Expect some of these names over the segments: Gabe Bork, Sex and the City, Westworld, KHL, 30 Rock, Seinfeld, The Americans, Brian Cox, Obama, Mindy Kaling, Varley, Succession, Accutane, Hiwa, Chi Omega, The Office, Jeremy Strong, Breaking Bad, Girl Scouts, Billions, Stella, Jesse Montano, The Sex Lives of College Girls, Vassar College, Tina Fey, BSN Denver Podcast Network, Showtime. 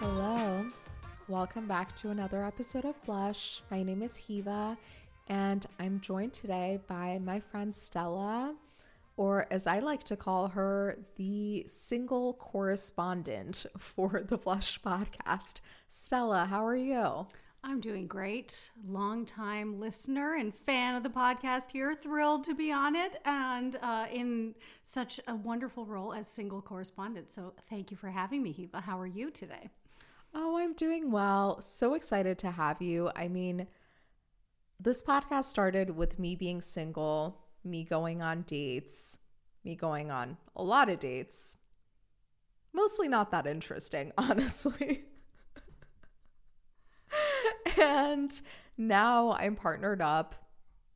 Hello, welcome back to another episode of Blush. My name is Hiwa, and I'm joined today by my friend Stella, or as I like to call her, the single correspondent for the Blush podcast. Stella, how are you? I'm doing great. Longtime listener and fan of the podcast here. Thrilled to be on it and in such a wonderful role as single correspondent. So thank you for having me, Hiwa. How are you today? Oh, I'm doing well. So excited to have you. I mean, this podcast started with me being single, me going on dates, me going on a lot of dates. Mostly not that interesting, honestly. And now I'm partnered up,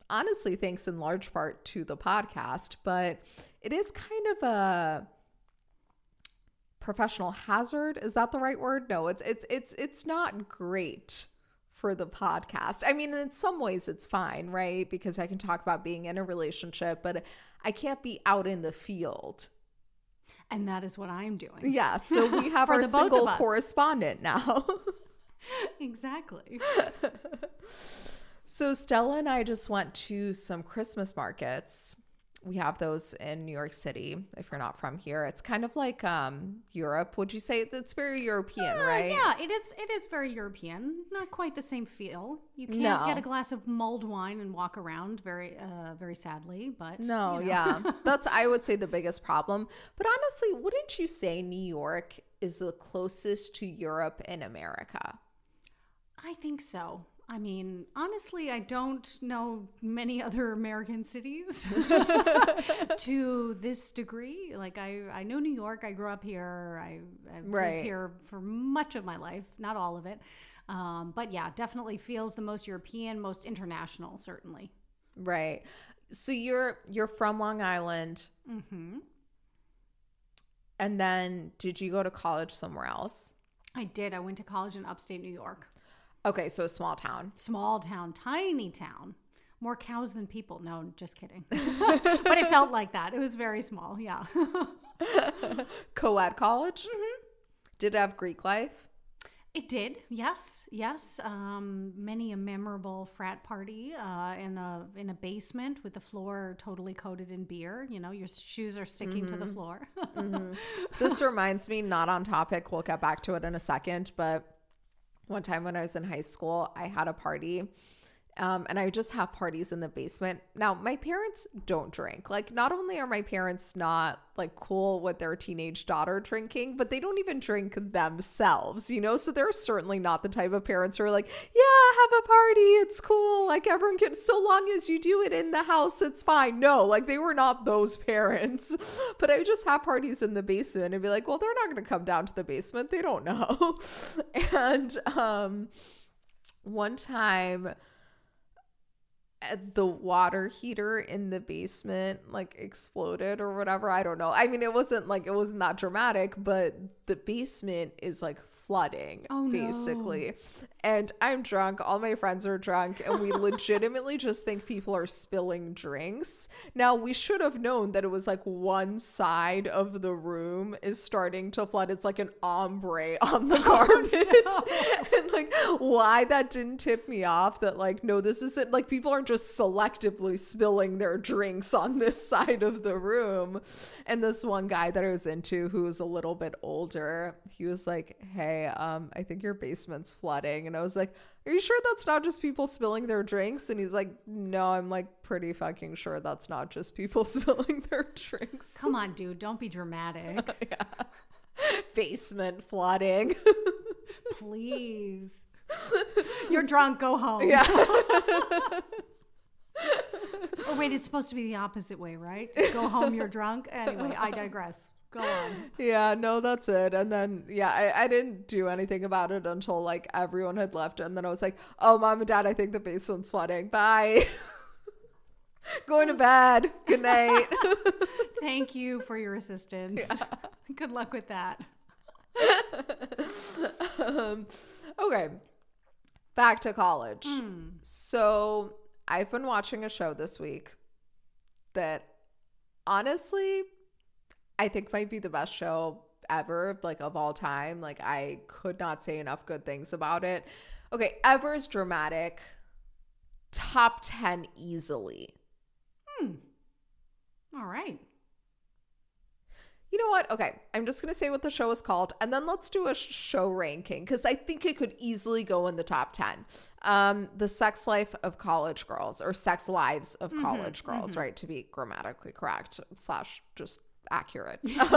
honestly, thanks in large part to the podcast, but it is kind of a professional hazard. Is that the right word? No, it's not great for the podcast. I mean, in some ways it's fine, right? Because I can talk about being in a relationship, but I can't be out in the field. And that is what I'm doing. Yeah, so we have our single correspondent now. Exactly. So Stella and I just went to some Christmas markets. We have those in New York City. If you're not from here, it's kind of like Europe. Would you say it's very European, right? Yeah, it is very European. Not quite the same feel. You can't get a glass of mulled wine and walk around very sadly, but no, you know. Yeah. That's, I would say, the biggest problem. But honestly, wouldn't you say New York is the closest to Europe in America? I think so. I mean, honestly, I don't know many other American cities to this degree. Like, I know New York. I grew up here. I've lived here for much of my life, not all of it. But yeah, definitely feels the most European, most international, certainly. Right. So you're from Long Island. Mm-hmm. And then did you go to college somewhere else? I did. I went to college in upstate New York. Okay, so a small town. Small town, tiny town. More cows than people. No, just kidding. But it felt like that. It was very small, yeah. Co-ed college? Mm-hmm. Did it have Greek life? It did, yes. Many a memorable frat party in a basement with the floor totally coated in beer. You know, your shoes are sticking to the floor. Mm-hmm. This reminds me, not on topic. We'll get back to it in a second, but one time when I was in high school, I had a party, and I just have parties in the basement. Now, my parents don't drink. Like, not only are my parents not, like, cool with their teenage daughter drinking, but they don't even drink themselves, you know? So they're certainly not the type of parents who are like, yeah, have a party. It's cool. Like, everyone can, so long as you do it in the house, it's fine. No, like, they were not those parents. But I would just have parties in the basement and be like, well, they're not going to come down to the basement. They don't know. And one time, the water heater in the basement like exploded or whatever. I don't know. I mean, it wasn't that dramatic, but the basement is like flooding, basically. and I'm drunk, all my friends are drunk, and we legitimately just think people are spilling drinks. Now, we should have known that it was like one side of the room is starting to flood. It's like an ombre on the carpet. Oh, no. And like, why that didn't tip me off that like, no, this isn't, like, people aren't just selectively spilling their drinks on this side of the room. And this one guy that I was into, who was a little bit older, he was like, hey, I think your basement's flooding. And I was like, are you sure that's not just people spilling their drinks? And he's like, no, I'm like pretty fucking sure that's not just people spilling their drinks. Come on, dude, don't be dramatic. Yeah. Basement flooding. Please. You're drunk, go home. Yeah. Oh, wait, it's supposed to be the opposite way, right? Go home, you're drunk. Anyway, I digress. Go on. Yeah, no, that's it. And then, yeah, I didn't do anything about it until like everyone had left. And then I was like, oh, mom and dad, I think the basement's flooding. Bye. Going to bed. Good night. Thank you for your assistance. Yeah. Good luck with that. Okay. Back to college. So I've been watching a show this week that honestly I think might be the best show ever, like of all time. Like I could not say enough good things about it. Okay, ever is dramatic. Top 10 easily. All right. You know what? Okay, I'm just going to say what the show is called, and then let's do a show ranking, because I think it could easily go in the top 10. The Sex Life of College Girls, or Sex Lives of College Girls, right? To be grammatically correct, / just accurate. Yes.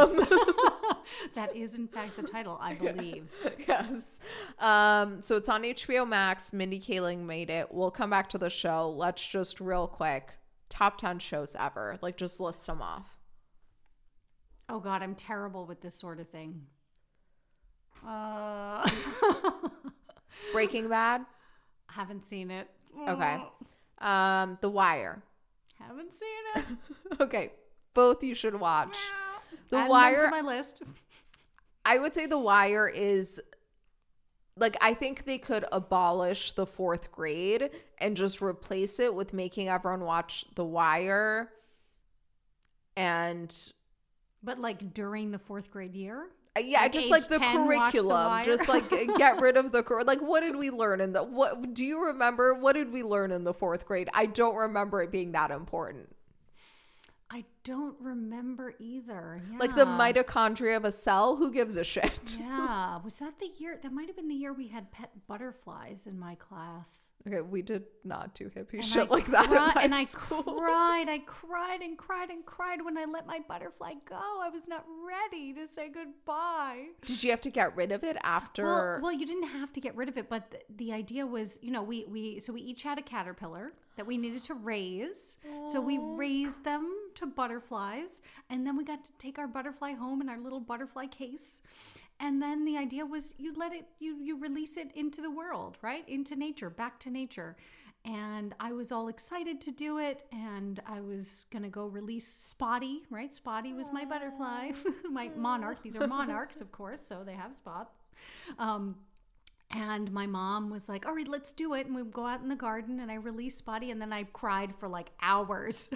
That is, in fact, the title, I believe. Yes. So it's on HBO Max. Mindy Kaling made it. We'll come back to the show. Let's just real quick, top 10 shows ever. Like, just list them off. Oh, God, I'm terrible with this sort of thing. Breaking Bad? Haven't seen it. Okay. The Wire? Haven't seen it. Okay. Both you should watch. The Add Wire to my list. I would say The Wire is like, I think they could abolish the fourth grade and just replace it with making everyone watch The Wire. And but like during the fourth grade year? Yeah, like just like the 10, curriculum, just like get rid of the like, what did we learn in the what do you remember? What did we learn in the fourth grade? I don't remember it being that important. I don't remember either. Yeah. Like the mitochondria of a cell? Who gives a shit? Yeah. Was that the year? That might have been the year we had pet butterflies in my class. Okay. We did not do hippie and shit like that in my school. I cried when I let my butterfly go. I was not ready to say goodbye. Did you have to get rid of it after? Well, you didn't have to get rid of it, but the idea was, you know, we each had a caterpillar that we needed to raise. Aww. So we raised them to butterflies, and then we got to take our butterfly home in our little butterfly case. And then the idea was you let it, you release it into the world, right? Into nature, back to nature. And I was all excited to do it, and I was gonna go release Spotty, right? Spotty was my butterfly, my monarch. These are monarchs, of course, so they have spots. And my mom was like, all right, let's do it. And we go out in the garden, and I released Spotty, and then I cried for like hours.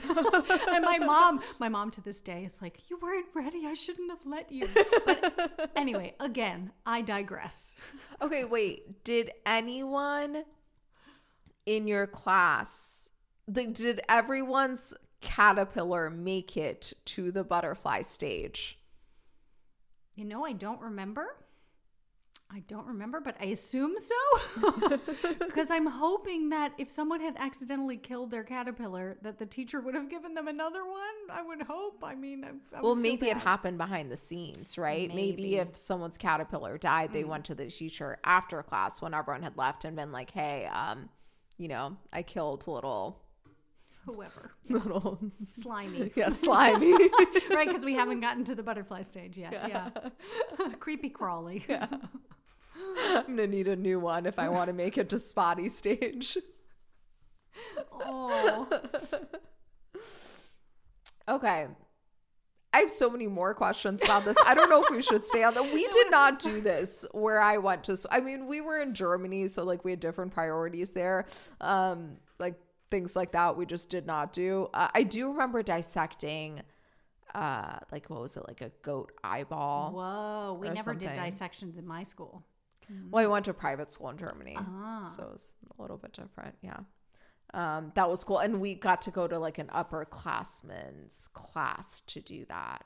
And my mom to this day is like, you weren't ready. I shouldn't have let you. But anyway, again, I digress. Okay, wait. Did anyone in your class, did everyone's caterpillar make it to the butterfly stage? You know, I don't remember. But I assume so, because I'm hoping that if someone had accidentally killed their caterpillar, that the teacher would have given them another one. I would hope. I mean, well, maybe it happened behind the scenes, right? Maybe if someone's caterpillar died, they went to the teacher after class when everyone had left and been like, hey, you know, I killed little whoever. Little slimy. Yeah, slimy. Right, because we haven't gotten to the butterfly stage yet. Yeah. Creepy crawly. Yeah. I'm going to need a new one if I want to make it to Spotty stage. Oh. Okay. I have so many more questions about this. I don't know if we should stay on that. We did not do this where I went to, I mean, we were in Germany, so like we had different priorities there. Like things like that, we just did not do. I do remember dissecting, like what was it? Like a goat eyeball. Whoa. We never did dissections in my school. Well, I went to private school in Germany. So it was a little bit different. Yeah. That was cool. And we got to go to like an upperclassman's class to do that.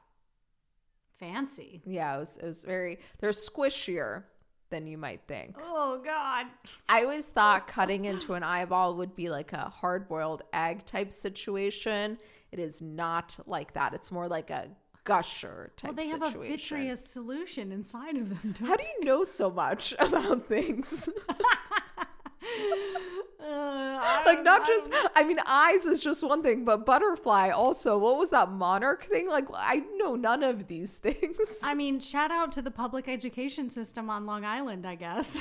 Fancy. Yeah, it was very, they're squishier than you might think. Oh God. I always thought cutting into an eyeball would be like a hard boiled egg type situation. It is not like that. It's more like a gusher type situation. Well, they have a vitreous solution inside of them. How do you know so much about things? Like not just, I mean, eyes is just one thing, but butterfly also. What was that monarch thing? Like, I know none of these things. I mean, shout out to the public education system on Long Island, I guess.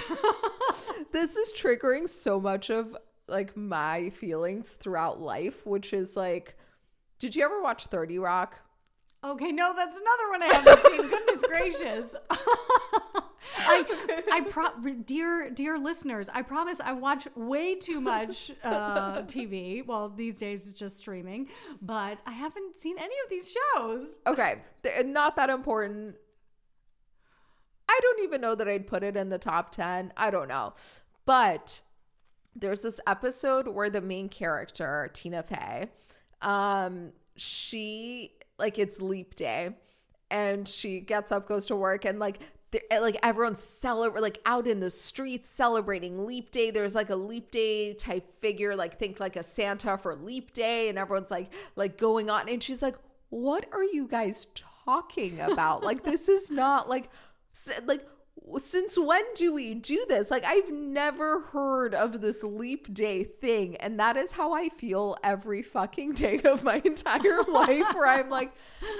This is triggering so much of like my feelings throughout life, which is like, did you ever watch 30 Rock? Okay, no, that's another one I haven't seen. Goodness gracious. Dear listeners, I promise I watch way too much TV. Well, these days it's just streaming, but I haven't seen any of these shows. Okay, they're not that important. I don't even know that I'd put it in the top 10. I don't know. But there's this episode where the main character, Tina Fey, she, like, it's leap day and she gets up, goes to work, and like everyone's like out in the streets celebrating leap day. There's like a leap day type figure, like think like a Santa for leap day, and everyone's like going on, and she's like, what are you guys talking about? Like, this is not like since when do we do this? Like, I've never heard of this leap day thing. And that is how I feel every fucking day of my entire life, where I'm like,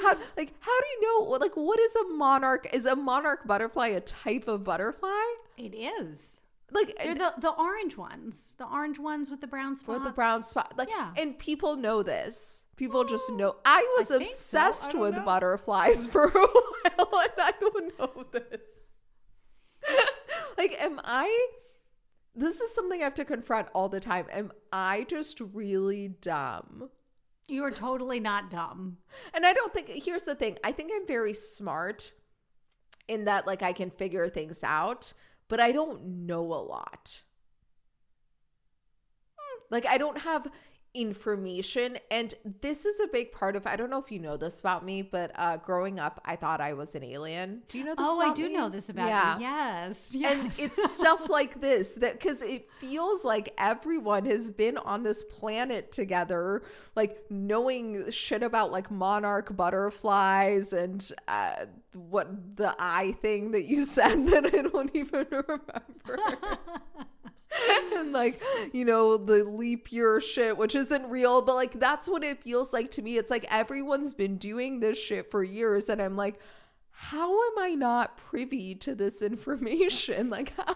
how do you know? Like, what is a monarch? Is a monarch butterfly a type of butterfly? It is. Like, they're the orange ones. The orange ones with the brown spots. With the brown spot. Like, yeah. And people know this. People just know. I was obsessed with butterflies for a while, and I don't know this. Like, this is something I have to confront all the time. Am I just really dumb? You are totally not dumb. And I don't think, here's the thing. I think I'm very smart in that, like, I can figure things out, but I don't know a lot. Like, I don't have information. And this is a big part of, I don't know if you know this about me, but growing up, I thought I was an alien. Do you know this about me? Oh, I do know this about you. Yes. And it's stuff like this, that because it feels like everyone has been on this planet together, like knowing shit about like monarch butterflies and what the eye thing that you said that I don't even remember. And like, you know, the leap year shit, which isn't real, but like, that's what it feels like to me. It's like everyone's been doing this shit for years, and I'm like, how am I not privy to this information? Like, how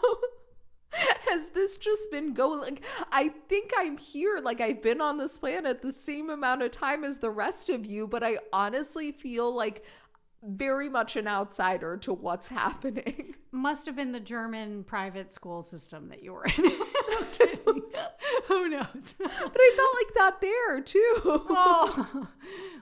has this just been going? Like, I think I'm here, like I've been on this planet the same amount of time as the rest of you, but I honestly feel like very much an outsider to what's happening. Must have been the German private school system that you were in. I'm kidding. Who knows? But I felt like that there too. Oh.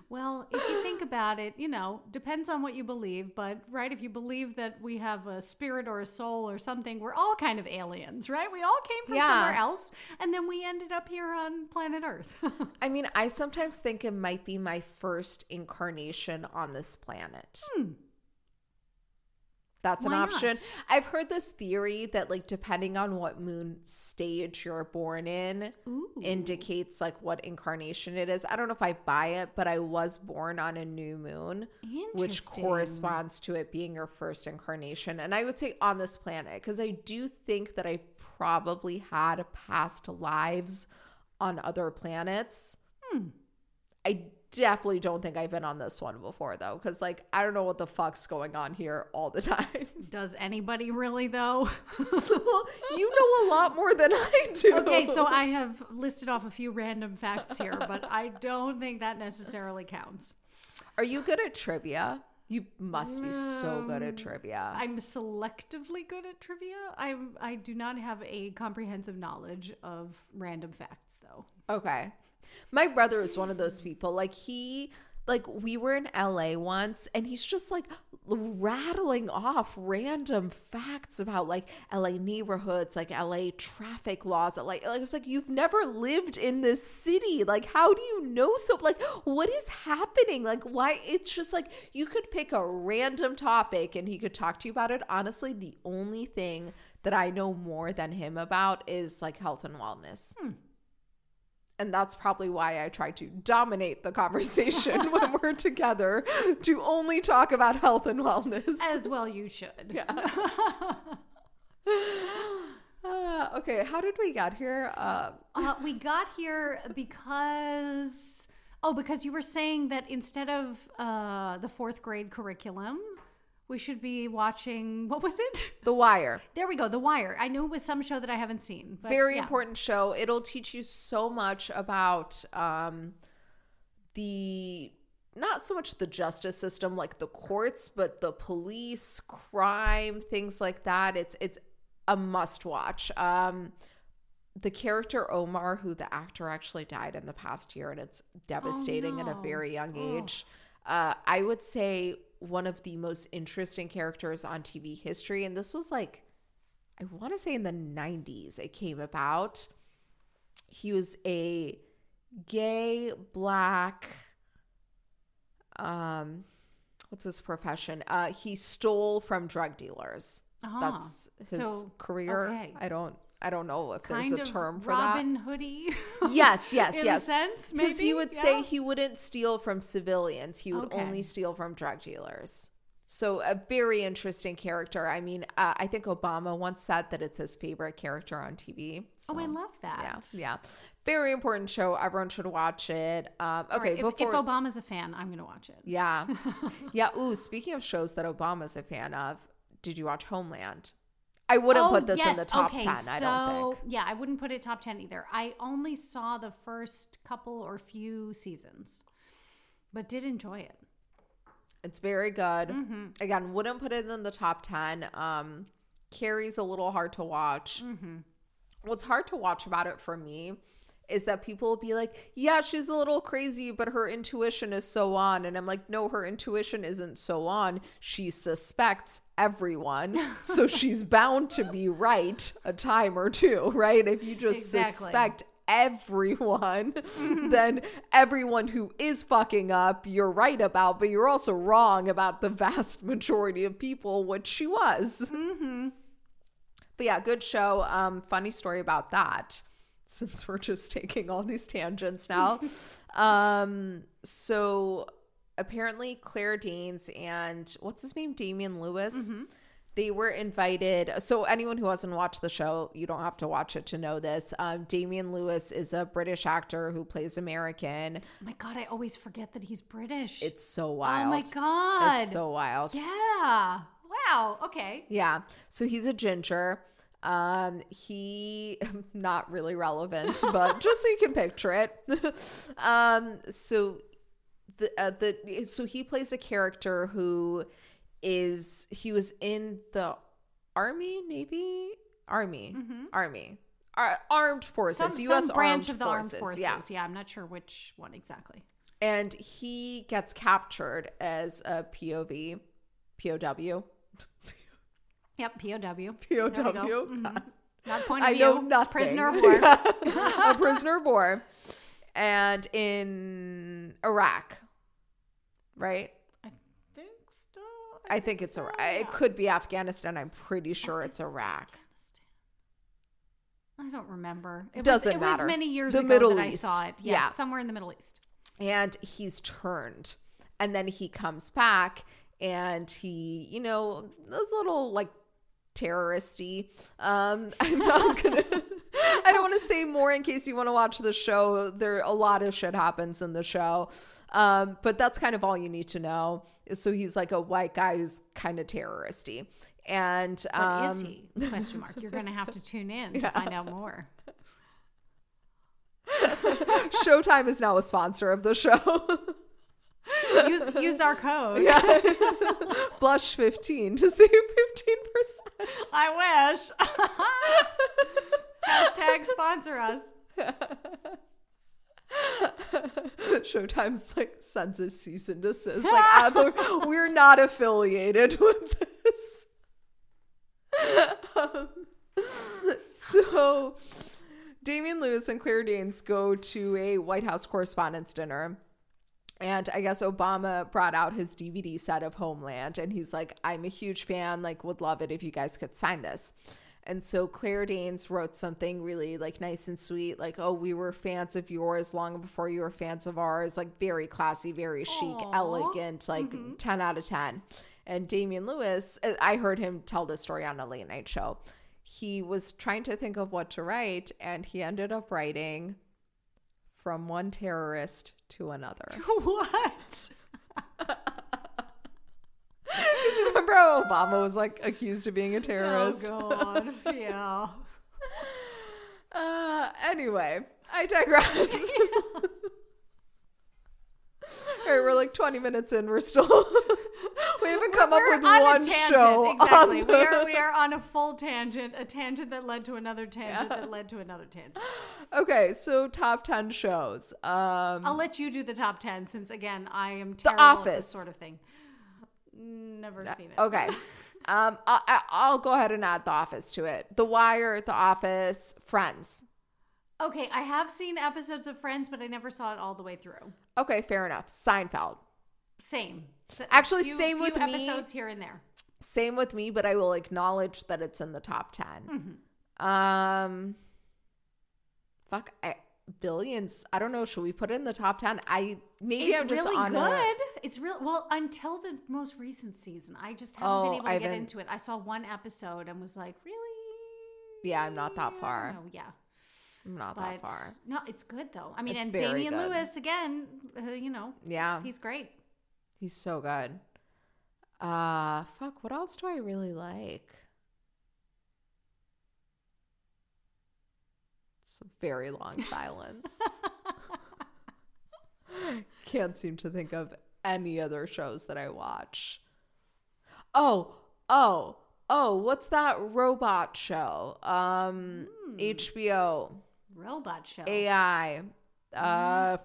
Well, if you think about it, you know, depends on what you believe, but right, if you believe that we have a spirit or a soul or something, we're all kind of aliens, right? We all came from somewhere else, and then we ended up here on planet Earth. I mean, I sometimes think it might be my first incarnation on this planet. That's an option. I've heard this theory that, like, depending on what moon stage you're born in indicates, like, what incarnation it is. I don't know if I buy it, but I was born on a new moon, which corresponds to it being your first incarnation. And I would say on this planet, because I do think that I probably had past lives on other planets. I definitely don't think I've been on this one before, though, because, like, I don't know what the fuck's going on here all the time. Does anybody really, though? Well, you know a lot more than I do. Okay, so I have listed off a few random facts here, but I don't think that necessarily counts. Are you good at trivia? You must be so good at trivia. I'm selectively good at trivia. I do not have a comprehensive knowledge of random facts, though. Okay. My brother is one of those people. We were in LA once, and he's just rattling off random facts about LA neighborhoods, LA traffic laws. It was you've never lived in this city. How do you know so? What is happening? Why? It's just you could pick a random topic, and he could talk to you about it. Honestly, the only thing that I know more than him about is health and wellness. And that's probably why I try to dominate the conversation when we're together to only talk about health and wellness. As well you should. Yeah. Okay, how did we get here? We got here because you were saying that instead of the fourth grade curriculum, we should be watching, what was it? The Wire. There we go, The Wire. I knew it was some show that I haven't seen. Very important show. It'll teach you so much about not so much the justice system, the courts, but the police, crime, things like that. It's a must watch. The character Omar, who the actor actually died in the past year, and it's devastating at a very young age. I would say one of the most interesting characters on TV history. And this was I want to say in the 90s it came about. He was a gay, black, what's his profession? He stole from drug dealers. Uh-huh. That's his career. Okay. I don't know if there's a term for that. Robin Hoodie. Yes. In a sense, maybe. Because he would say he wouldn't steal from civilians. He would only steal from drug dealers. So a very interesting character. I mean, I think Obama once said that it's his favorite character on TV. So, I love that. Yeah. Very important show. Everyone should watch it. Okay. Right. If Obama's a fan, I'm going to watch it. Yeah. Yeah. Ooh, speaking of shows that Obama's a fan of, did you watch Homeland? I wouldn't put this in the top 10, I don't think. Yeah, I wouldn't put it top 10 either. I only saw the first couple or few seasons, but did enjoy it. It's very good. Mm-hmm. Again, wouldn't put it in the top 10. Carrie's a little hard to watch. Mm-hmm. What's hard to watch about it for me is that people will be like, yeah, she's a little crazy, but her intuition is so on. And I'm like, no, her intuition isn't so on. She suspects everyone. So she's bound to be right a time or two, right? If you just suspect everyone, then everyone who is fucking up, you're right about, but you're also wrong about the vast majority of people, which she was. Mm-hmm. But yeah, good show. Funny story about that, since we're just taking all these tangents now. So apparently Claire Danes and what's his name? Damian Lewis. Mm-hmm. They were invited. So anyone who hasn't watched the show, you don't have to watch it to know this. Damian Lewis is a British actor who plays American. Oh my God, I always forget that he's British. It's so wild. Oh my God. It's so wild. Yeah. Wow. Okay. Yeah. So he's a ginger. He not really relevant, but just so you can picture it. So he plays a character who is, he was in the armed forces, U.S. some branch of the armed forces. Yeah, I'm not sure which one exactly. And he gets captured as a POW. Yep, POW. Mm-hmm. Not point of view. I know nothing. Prisoner of war. A prisoner of war. And in Iraq, right? I think so. I think it's Iraq. Yeah. It could be Afghanistan. I'm pretty sure it's Iraq. I don't remember. It doesn't matter. It was many years ago that I saw it. Yes, yeah. Somewhere in the Middle East. And he's turned. And then he comes back and he, those little terroristy. I don't want to say more in case you want to watch the show. There, a lot of shit happens in the show, but that's kind of all you need to know. So he's a white guy who's kind of terroristy. And what is he? Question mark. You're gonna have to tune in to find out more. Showtime is now a sponsor of the show. Use our code. Yeah. Blush 15 to save 15%. I wish. Hashtag sponsor us. Showtime's like sends a cease and desist. Like, we're not affiliated with this. So Damian Lewis and Claire Danes go to a White House Correspondents' Dinner. And I guess Obama brought out his DVD set of Homeland. And he's like, I'm a huge fan. Like, would love it if you guys could sign this. And so Claire Danes wrote something really like nice and sweet, like, oh, we were fans of yours long before you were fans of ours. Like, very classy, very chic, aww, elegant, like 10 out of 10. And Damian Lewis, I heard him tell this story on a late night show. He was trying to think of what to write, and he ended up writing From One Terrorist to Another. What? Remember how Obama was like accused of being a terrorist? Oh God, yeah. Anyway, I digress. All right, we're like 20 minutes in. We're still we haven't come up with on one show. Exactly, we are on a full tangent, a tangent that led to another tangent that led to another tangent. Okay, so top 10 shows. I'll let you do the top 10 since again I am terrible The Office. At this sort of thing. Never seen it. Okay. I'll go ahead and add The Office to it. The Wire, The Office, Friends. Okay, I have seen episodes of Friends, but I never saw it all the way through. Okay, fair enough. Seinfeld. Same. So actually, same with me. Episodes here and there. Same with me, but I will acknowledge that it's in the top 10. Mm-hmm. Billions. I don't know. Should we put it in the top 10? I'm just really on good. It's real. Well, until the most recent season, I just haven't been able to get into it. I saw one episode and was like, really? Yeah, I'm not that far. No, yeah, I'm not that far. No, it's good though. I mean, it's and Damian good. Lewis again. Yeah, he's great. He's so good. What else do I really like? It's a very long silence. Can't seem to think of any other shows that I watch. What's that robot show? HBO. Robot show. AI.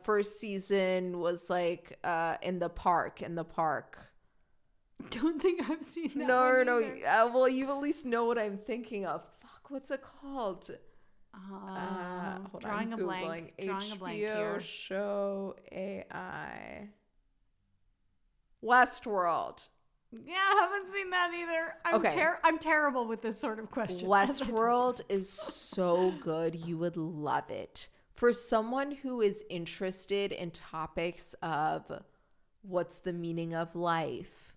First season was like in the park. Don't think I've seen that. No. Well, you at least know what I'm thinking of. Fuck, what's it called? Drawing a blank here. Show AI. Westworld. Yeah, I haven't seen that either. I'm terrible with this sort of question. Westworld is so good. You would love it. For someone who is interested in topics of what's the meaning of life?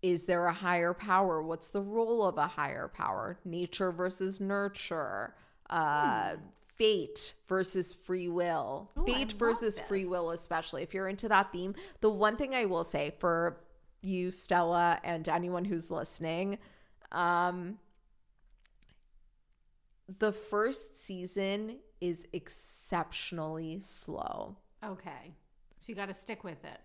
Is there a higher power? What's the role of a higher power? Nature versus nurture. Fate versus free will. Ooh, fate versus free will, especially if you're into that theme. The one thing I will say for you, Stella, and anyone who's listening, the first season is exceptionally slow. Okay, so you got to stick with it.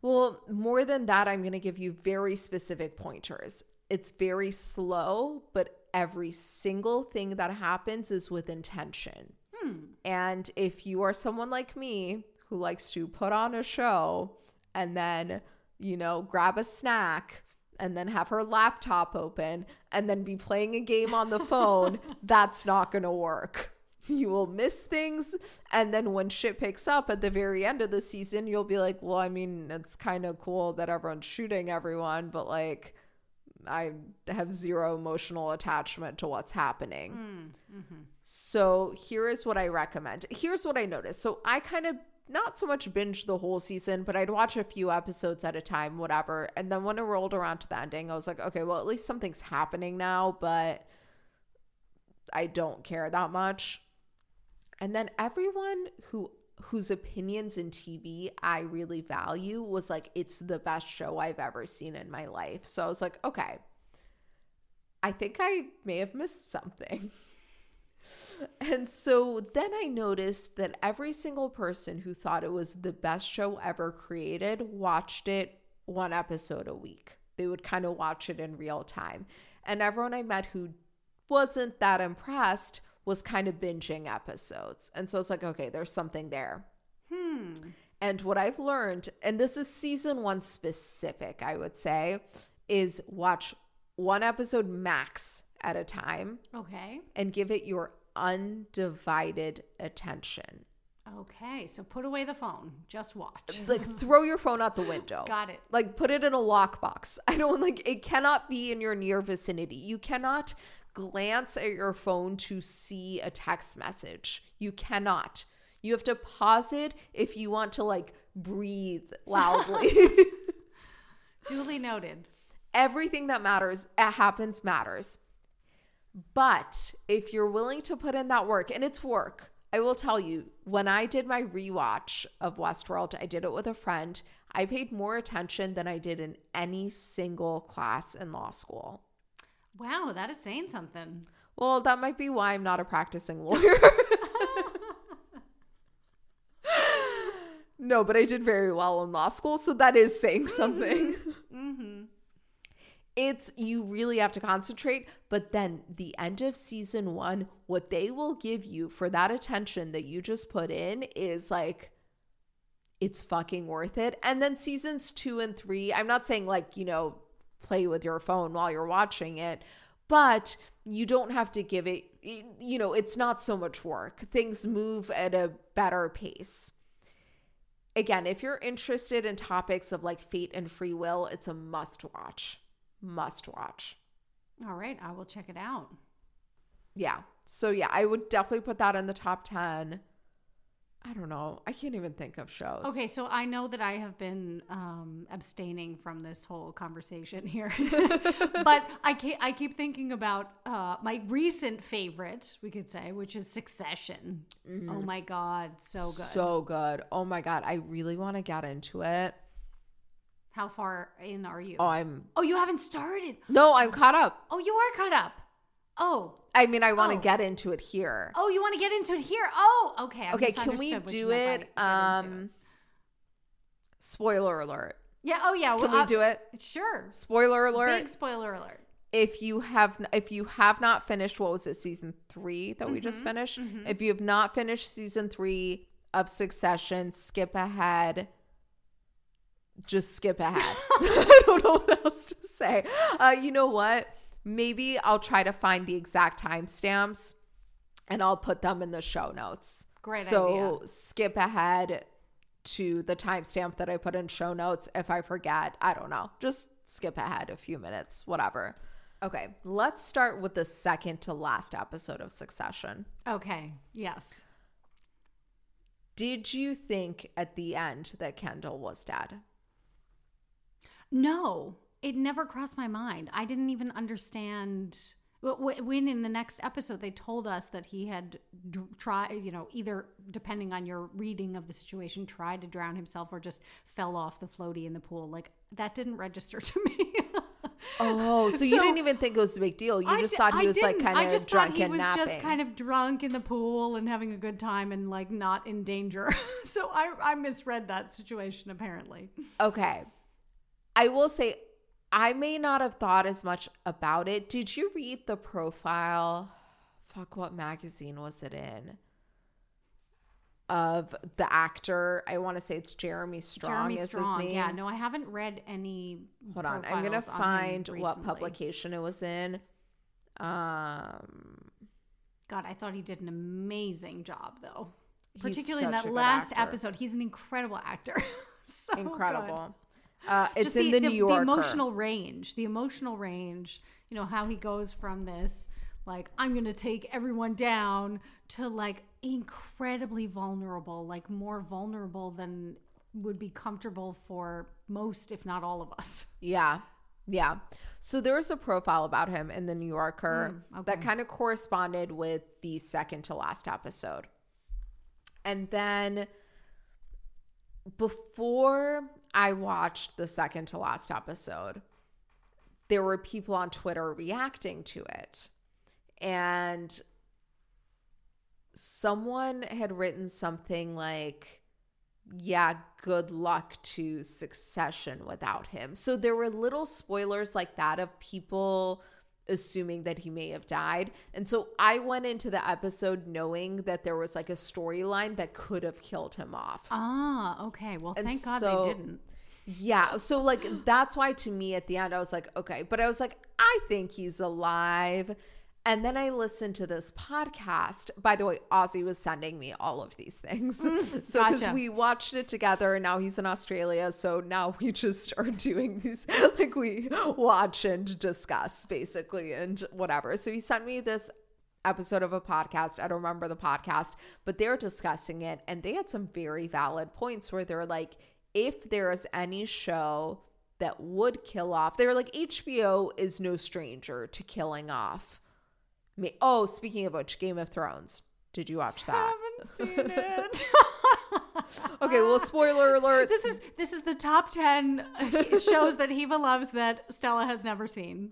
Well, more than that, I'm going to give you very specific pointers. It's very slow, but every single thing that happens is with intention. And if you are someone like me who likes to put on a show and then, grab a snack and then have her laptop open and then be playing a game on the phone, that's not going to work. You will miss things. And then when shit picks up at the very end of the season, you'll be like, well, I mean, it's kind of cool that everyone's shooting everyone, but like, I have zero emotional attachment to what's happening. So here is what I recommend. Here's what I noticed. So I kind of not so much binge the whole season, but I'd watch a few episodes at a time, whatever. And then when it rolled around to the ending, I was like, okay, well, at least something's happening now, but I don't care that much. And then everyone whose opinions in TV I really value was like, it's the best show I've ever seen in my life. So I was like, okay, I think I may have missed something. And so then I noticed that every single person who thought it was the best show ever created watched it one episode a week. They would kind of watch it in real time. And everyone I met who wasn't that impressed was kind of binging episodes. And so it's like, okay, there's something there. And what I've learned, and this is season one specific, I would say, is watch one episode max at a time. Okay. And give it your undivided attention. Okay, so put away the phone. Just watch. Like, throw your phone out the window. Got it. Like, put it in a lockbox. It cannot be in your near vicinity. You cannot glance at your phone to see a text message. You cannot. You have to pause it if you want to, breathe loudly. Duly noted. Everything that happens matters. But if you're willing to put in that work, and it's work, I will tell you, when I did my rewatch of Westworld, I did it with a friend. I paid more attention than I did in any single class in law school. Wow, that is saying something. Well, that might be why I'm not a practicing lawyer. No, but I did very well in law school, so that is saying something. Mm-hmm. You really have to concentrate, but then the end of season one, what they will give you for that attention that you just put in is it's fucking worth it. And then seasons 2 and 3, I'm not saying play with your phone while you're watching it, but you don't have to give it, it's not so much work. Things move at a better pace. Again, if you're interested in topics of fate and free will, it's a must watch. Must watch. All right, I will check it out. Yeah. So yeah, I would definitely put that in the top 10. I don't know. I can't even think of shows. Okay, so I know that I have been abstaining from this whole conversation here. But I keep thinking about my recent favorite, we could say, which is Succession. Mm-hmm. Oh my God, so good. So good. Oh my God, I really want to get into it. How far in are you? Oh, you haven't started? No, I'm caught up. Oh, you are caught up. Oh. I mean, I want to get into it here. Oh, you want to get into it here? Oh, okay. Okay, can we do it? Spoiler alert. Yeah, oh yeah. Can we do it? Sure. Spoiler alert. Big spoiler alert. If you have not finished, what was it, season 3 that we just finished? Mm-hmm. If you have not finished season 3 of Succession, skip ahead. Just skip ahead. I don't know what else to say. You know what? Maybe I'll try to find the exact timestamps and I'll put them in the show notes. Great idea. So skip ahead to the timestamp that I put in show notes. If I forget, I don't know. Just skip ahead a few minutes, whatever. Okay, let's start with the second to last episode of Succession. Okay, yes. Did you think at the end that Kendall was dead? No, it never crossed my mind. I didn't even understand when in the next episode they told us that he had tried, either depending on your reading of the situation, tried to drown himself or just fell off the floaty in the pool. That didn't register to me. Oh, so you didn't even think it was a big deal. I just thought he was just kind of drunk in the pool and having a good time and not in danger. So I misread that situation apparently. Okay. I will say, I may not have thought as much about it. Did you read the profile? Fuck, what magazine was it in? Of the actor. I want to say it's Jeremy Strong is his name. Yeah, no, I haven't read any. Hold on, I'm going to find what publication it was in. God, I thought he did an amazing job, though. Particularly in that last episode. He's an incredible actor. So incredible. Good. It's just in the New Yorker. The emotional range, how he goes from this, I'm going to take everyone down to incredibly vulnerable, more vulnerable than would be comfortable for most, if not all of us. Yeah. Yeah. So there was a profile about him in the New Yorker that kind of corresponded with the second to last episode. And then before I watched the second to last episode, there were people on Twitter reacting to it. And someone had written something like, yeah, good luck to Succession without him. So there were little spoilers like that of people assuming that he may have died. And so I went into the episode knowing that there was like a storyline that could have killed him off. Ah, okay. Well, thank God they didn't. Yeah. So like, that's why to me at the end, I was like, okay, but I was like, I think he's alive. And then I listened to this podcast. By the way, Ozzy was sending me all of these things. So because we watched it together, and now he's in Australia. So now we just are doing these, like we watch and discuss basically and whatever. So he sent me this episode of a podcast. I don't remember the podcast, but they're discussing it. And they had some very valid points where they're like, if there is any show that would kill off, they're like, HBO is no stranger to killing off. Oh, speaking of which, Game of Thrones. Did you watch that? I haven't seen it. Okay, well, spoiler alert. This is the top 10 shows that Hiwa loves that Stella has never seen.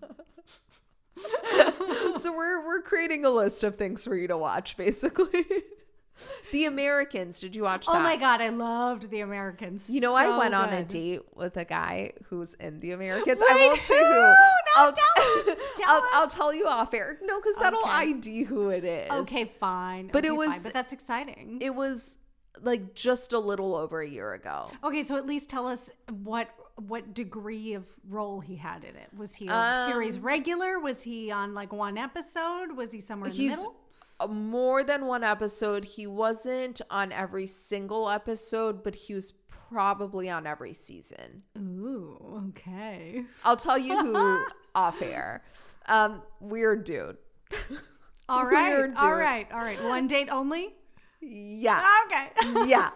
So we're creating a list of things for you to watch, basically. The Americans. Did you watch that? Oh my God, I loved The Americans. You know, I went on a date with a guy who's in The Americans. Wait, I won't say who. No, tell us. I'll tell you off air. No, because that'll ID who it is. Okay, fine. But it was. Fine. But that's exciting. It was like just a little over a year ago. Okay, so at least tell us what degree of role he had in it. Was he a series regular? Was he on like one episode? Was he somewhere in the middle? More than one episode. He wasn't on every single episode, but he was probably on every season. Ooh, okay. I'll tell you who off air. Weird dude. All right. All right. One date only? Yeah. Okay. Yeah.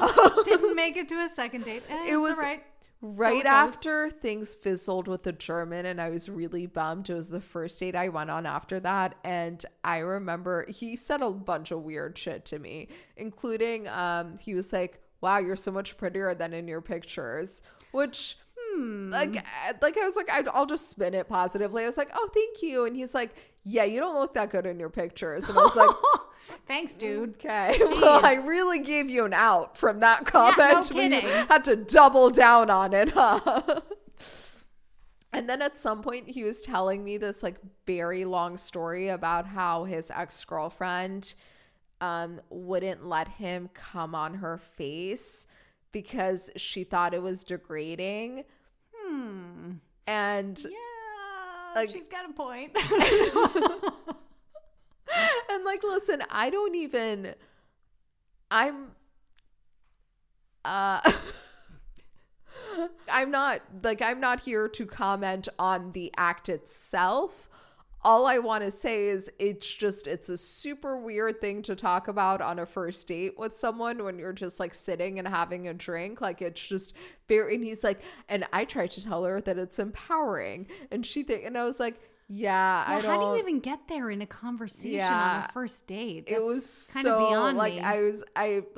Didn't make it to a second date. It was all right. Right after things fizzled with the German, and I was really bummed. It was the first date I went on after that, and I remember he said a bunch of weird shit to me, including he was like, wow, you're so much prettier than in your pictures, which like I was like, I'll just spin it positively. I was like, oh, thank you. And he's like, yeah, you don't look that good in your pictures. And I was like, thanks, dude. Okay. Jeez. Well, I really gave you an out from that comment. Yeah, no kidding. We had to double down on it, huh? And then at some point he was telling me this like very long story about how his ex-girlfriend wouldn't let him come on her face because she thought it was degrading. And yeah, like, she's got a point. And like, listen, I'm not here to comment on the act itself. All I want to say is it's a super weird thing to talk about on a first date with someone when you're just like sitting and having a drink. Like, it's just very, and he's like, and I tried to tell her that it's empowering, and and I was like, yeah, well, I don't. How do you even get there in a conversation on a first date? That's it was kind of beyond me.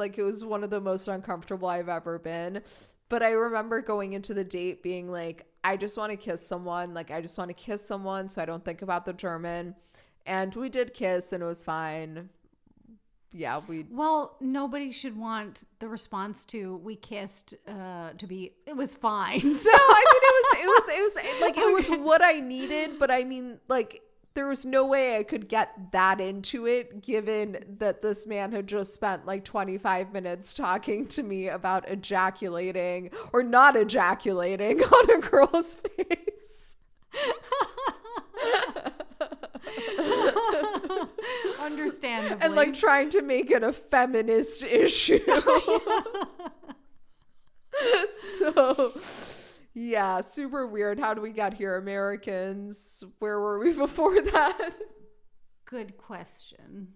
It was one of the most uncomfortable I've ever been. But I remember going into the date being like, I just want to kiss someone. Like, I just want to kiss someone so I don't think about the German. And we did kiss, and it was fine. Yeah, well, nobody should want the response to "we kissed" to be "it was fine." So I mean, it was like it was what I needed, but I mean, like, there was no way I could get that into it, given that this man had just spent like 25 minutes talking to me about ejaculating or not ejaculating on a girl's face. Understandably. And like trying to make it a feminist issue. So yeah, super weird. How do we get here, Americans? Where were we before that? Good question.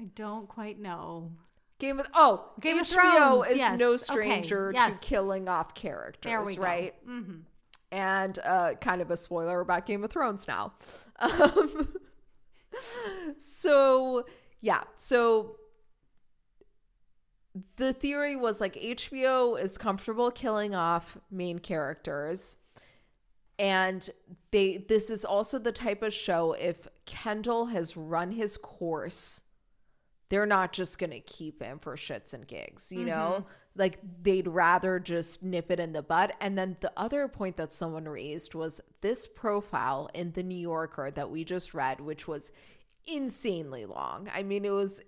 I don't quite know. Game of Thrones is no stranger to killing off characters. There we go. Right? Mm-hmm. And kind of a spoiler about Game of Thrones now. So, yeah. So the theory was like HBO is comfortable killing off main characters. And this is also the type of show, if Kendall has run his course, they're not just going to keep him for shits and gigs, you know? Like, they'd rather just nip it in the bud. And then the other point that someone raised was this profile in The New Yorker that we just read, which was insanely long. I mean, it was...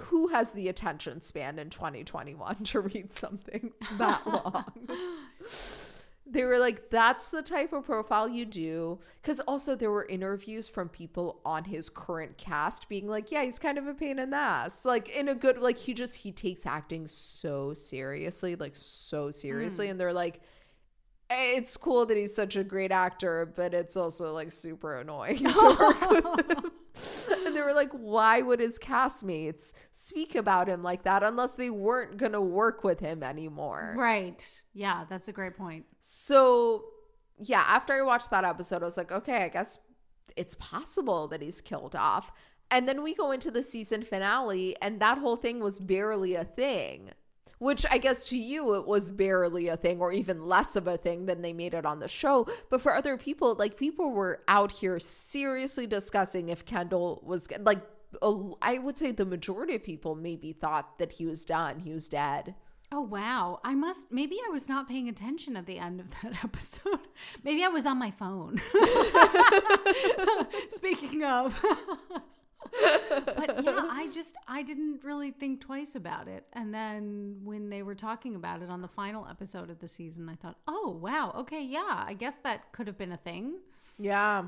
who has the attention span in 2021 to read something that long? They were like, that's the type of profile you do. Because also there were interviews from people on his current cast being like, yeah, he's kind of a pain in the ass. Like, in a good, like, he takes acting so seriously, like so seriously. And they're like, it's cool that he's such a great actor, but it's also like super annoying to work with him. And they were like, why would his castmates speak about him like that unless they weren't going to work with him anymore? Right. Yeah, that's a great point. So, yeah, after I watched that episode, I was like, okay, I guess it's possible that he's killed off. And then we go into the season finale, and that whole thing was barely a thing. Which I guess to you, it was barely a thing or even less of a thing than they made it on the show. But for other people, like, people were out here seriously discussing if Kendall was, like, I would say the majority of people maybe thought that he was done. He was dead. Oh, wow. Maybe I was not paying attention at the end of that episode. Maybe I was on my phone. Speaking of. But yeah, I didn't really think twice about it. And then when they were talking about it on the final episode of the season, I thought, oh, wow. Okay. Yeah. I guess that could have been a thing. Yeah.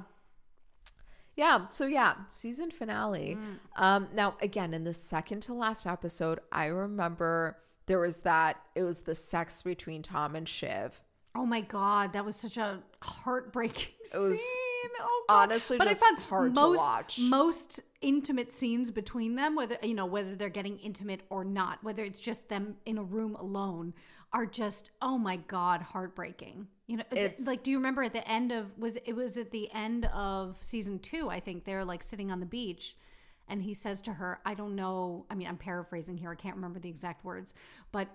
Yeah. So yeah, season finale. Now, again, in the second to last episode, I remember there was that, it was the sex between Tom and Shiv. Oh my God. That was such a heartbreaking scene. It was honestly just hard to watch. Most intimate scenes between them, whether they're getting intimate or not, whether it's just them in a room alone, are just, oh my God, heartbreaking. You know, it's like, do you remember at the end of, was at the end of season 2, I think they're like sitting on the beach. And he says to her, I don't know. I mean, I'm paraphrasing here. I can't remember the exact words, but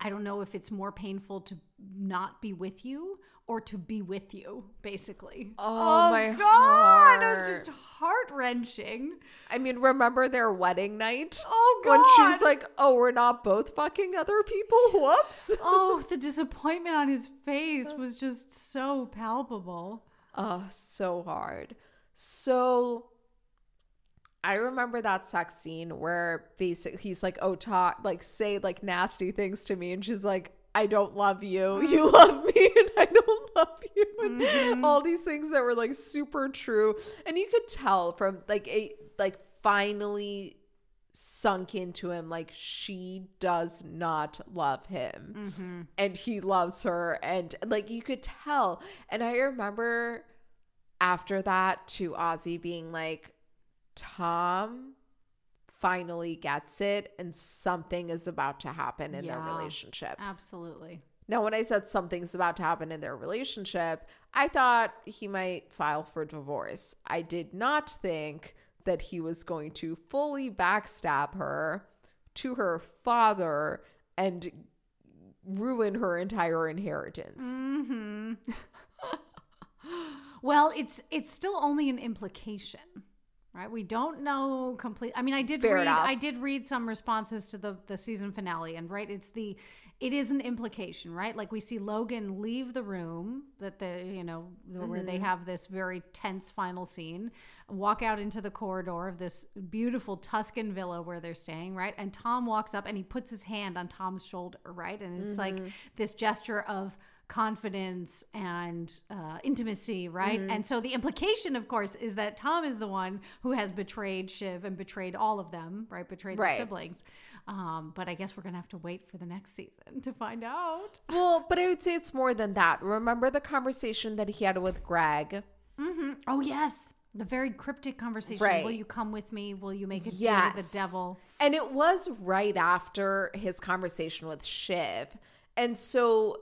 I don't know if it's more painful to not be with you or to be with you, basically. Oh my God. Heart. It was just heart-wrenching. I mean, remember their wedding night? Oh, God. When she's like, oh, we're not both fucking other people? Whoops. Oh, the disappointment on his face was just so palpable. Oh, so hard. So... I remember that sex scene where basically he's like, oh, talk, like, say like nasty things to me. And she's like, I don't love you. You love me and I don't love you. And all these things that were like super true. And you could tell from like it like finally sunk into him. Like, she does not love him and he loves her. And like, you could tell. And I remember after that to Ozzy being like, Tom finally gets it and something is about to happen in their relationship. Absolutely. Now, when I said something's about to happen in their relationship, I thought he might file for divorce. I did not think that he was going to fully backstab her to her father and ruin her entire inheritance. Well, it's still only an implication. Right. We don't know completely. I mean, I did read some responses to the season finale, and right, it is an implication, right? Like, we see Logan leave the room that where they have this very tense final scene, walk out into the corridor of this beautiful Tuscan villa where they're staying, right? And Tom walks up and he puts his hand on Tom's shoulder, right? And it's like this gesture of confidence and intimacy, right? And so the implication, of course, is that Tom is the one who has betrayed Shiv and betrayed all of them, right? The siblings. But I guess we're going to have to wait for the next season to find out. Well, but I would say it's more than that. Remember the conversation that he had with Greg? Oh, yes. The very cryptic conversation. Right. Will you come with me? Will you make a deal with the devil? And it was right after his conversation with Shiv. And so...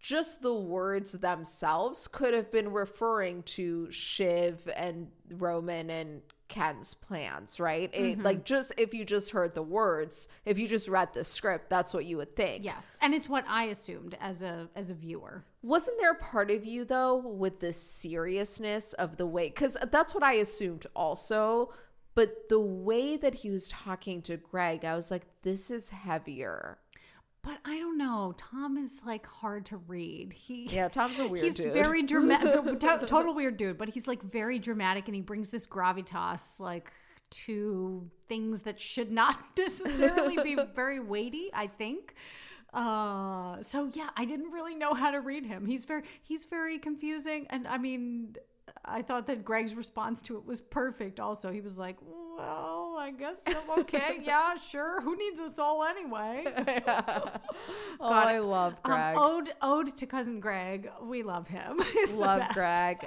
just the words themselves could have been referring to Shiv and Roman and Ken's plans, right? It, like, just if you just heard the words, if you just read the script, that's what you would think. Yes, and it's what I assumed as a viewer. Wasn't there a part of you, though, with the seriousness of the way? Because that's what I assumed also. But the way that he was talking to Greg, I was like, this is heavier. But I don't know. Tom is like hard to read. Tom's a weird dude. He's very dramatic, total weird dude. But he's like very dramatic, and he brings this gravitas like to things that should not necessarily be very weighty, I think. So yeah, I didn't really know how to read him. He's very confusing, and I mean, I thought that Greg's response to it was perfect. Also, he was like, well, I guess I'm okay. Yeah, sure. Who needs us all anyway? Yeah. Oh, I love Greg. Ode to cousin Greg. We love him. He's love the best. Greg.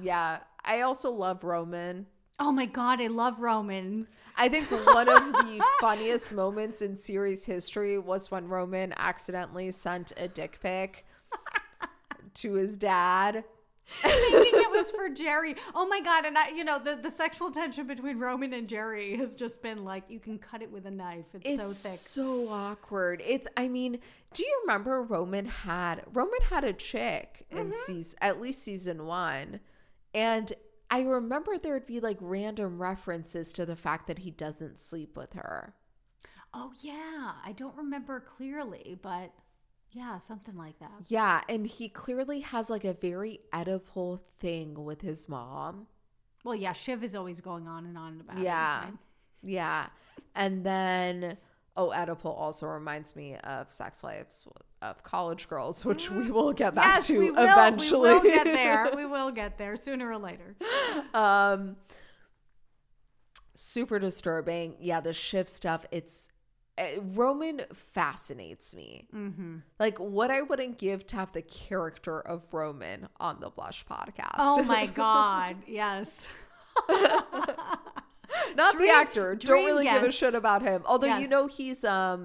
Yeah. I also love Roman. Oh my God, I love Roman. I think one of the funniest moments in series history was when Roman accidentally sent a dick pic to his dad. Thinking it was for Jerry. Oh my God. And I, the sexual tension between Roman and Jerry has just been like, you can cut it with a knife. It's so thick. It's so awkward. Do you remember Roman had a chick in season one. And I remember there would be like random references to the fact that he doesn't sleep with her. Oh yeah. I don't remember clearly, but yeah, something like that. Yeah, and he clearly has like a very Oedipal thing with his mom. Well, yeah, Shiv is always going on about it. Right? Yeah. And then, Oedipal also reminds me of Sex Lives of College Girls, which we will get back to eventually. We will get there. We will get there sooner or later. Super disturbing. Yeah, the Shiv stuff, Roman fascinates me. Mm-hmm. Like, what I wouldn't give to have the character of Roman on the Blush podcast. Oh my God. Yes. Not the actor. Don't really give a shit about him. Although, he's a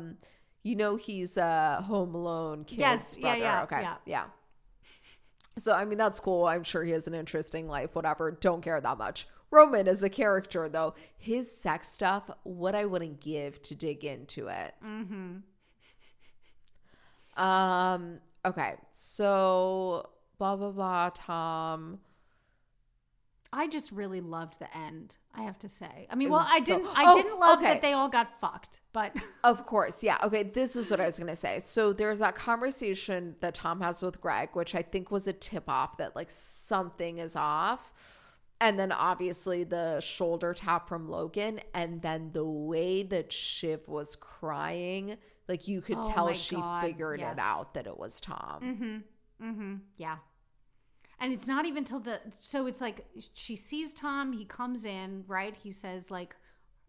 Home Alone kid's brother. Yeah, okay. Yeah. So, I mean, that's cool. I'm sure he has an interesting life, whatever. Don't care that much. Roman is a character, though. His sex stuff, what I wouldn't give to dig into it. Mm-hmm. Okay. So, blah, blah, blah, Tom. I just really loved the end, I have to say. I mean, I didn't love that they all got fucked, but. Of course. Yeah. Okay. This is what I was going to say. So there's that conversation that Tom has with Greg, which I think was a tip off that like something is off. And then obviously the shoulder tap from Logan. And then the way that Shiv was crying, like you could tell she figured it out that it was Tom. Mm-hmm. Mm-hmm. Yeah. And it's not even till so it's like she sees Tom. He comes in, right? He says like,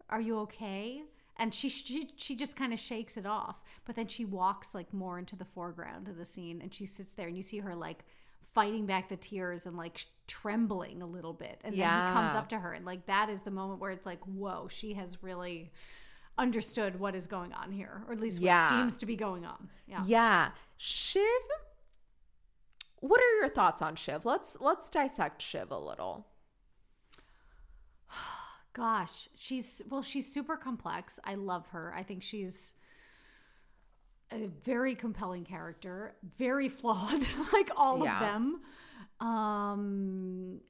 are you okay? And she just kind of shakes it off. But then she walks like more into the foreground of the scene. And she sits there and you see her like fighting back the tears and like trembling a little bit, and then he comes up to her, and like that is the moment where it's like, whoa, she has really understood what is going on here, or at least what seems to be going on. Shiv, what are your thoughts on Shiv? Let's dissect Shiv a little. Gosh, she's super complex. I love her. I think she's a very compelling character, very flawed, like all of them.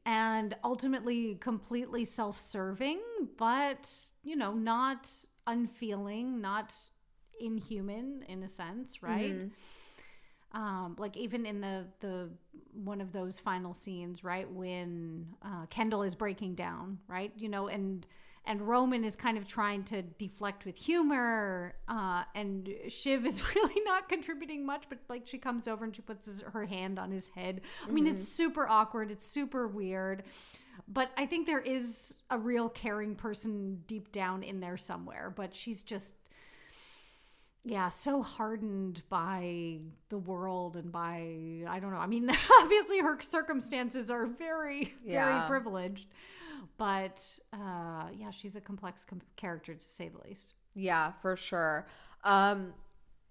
And ultimately completely self-serving, but, not unfeeling, not inhuman in a sense, right? Mm-hmm. Like even in the one of those final scenes, right? When Kendall is breaking down, right? And Roman is kind of trying to deflect with humor, and Shiv is really not contributing much, but like she comes over and she puts her hand on his head. I mean, it's super awkward. It's super weird. But I think there is a real caring person deep down in there somewhere, but she's just, so hardened by the world and by, I don't know. I mean, obviously her circumstances are very, very privileged. But she's a complex character, to say the least. Yeah, for sure.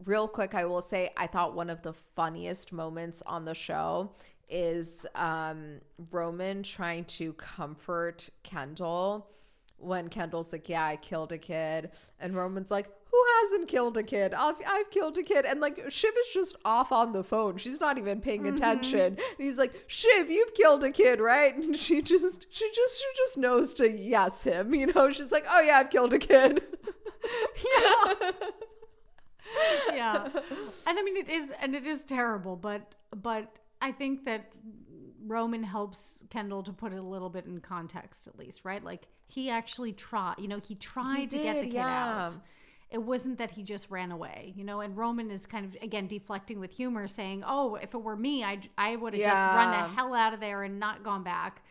Real quick, I will say I thought one of the funniest moments on the show is Roman trying to comfort Kendall when Kendall's like, yeah, I killed a kid. And Roman's like, who hasn't killed a kid? I've killed a kid. And like, Shiv is just off on the phone. She's not even paying attention. And he's like, Shiv, you've killed a kid, right? And she just knows to yes him. You know, she's like, oh yeah, I've killed a kid. Yeah. Yeah. And I mean, it is terrible, but I think that Roman helps Kendall to put it a little bit in context, at least, right? Like, he actually tried, you know, he tried to get the kid out. It wasn't that he just ran away, you know, and Roman is kind of, again, deflecting with humor, saying, oh, if it were me, I would have just run the hell out of there and not gone back.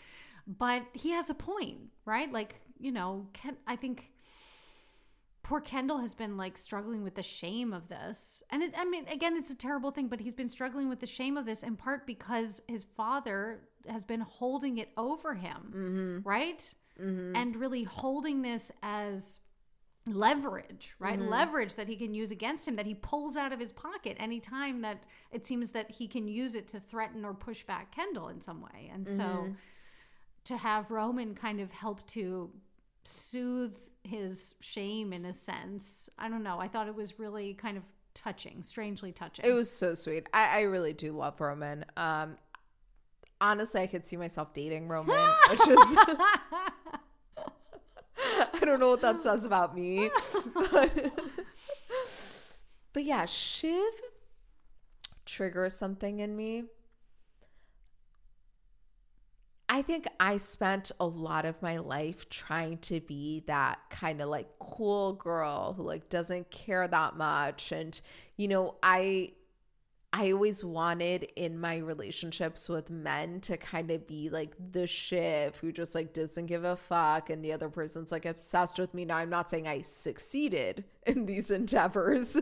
But he has a point, right? Like, you know, I think poor Kendall has been like struggling with the shame of this. And I mean, again, it's a terrible thing, but he's been struggling with the shame of this in part because his father has been holding it over him, right? Mm-hmm. And really holding this as leverage, right? Mm-hmm. Leverage that he can use against him, that he pulls out of his pocket anytime that it seems that he can use it to threaten or push back Kendall in some way. And so to have Roman kind of help to soothe his shame in a sense, I don't know, I thought it was really kind of touching, strangely touching. It was so sweet. I really do love Roman. Honestly, I could see myself dating Roman, which is I don't know what that says about me, but yeah, Shiv triggers something in me. I think I spent a lot of my life trying to be that kind of like cool girl who like doesn't care that much. And, you know, I always wanted in my relationships with men to kind of be like the Shiv who just like doesn't give a fuck. And the other person's like obsessed with me. Now, I'm not saying I succeeded in these endeavors,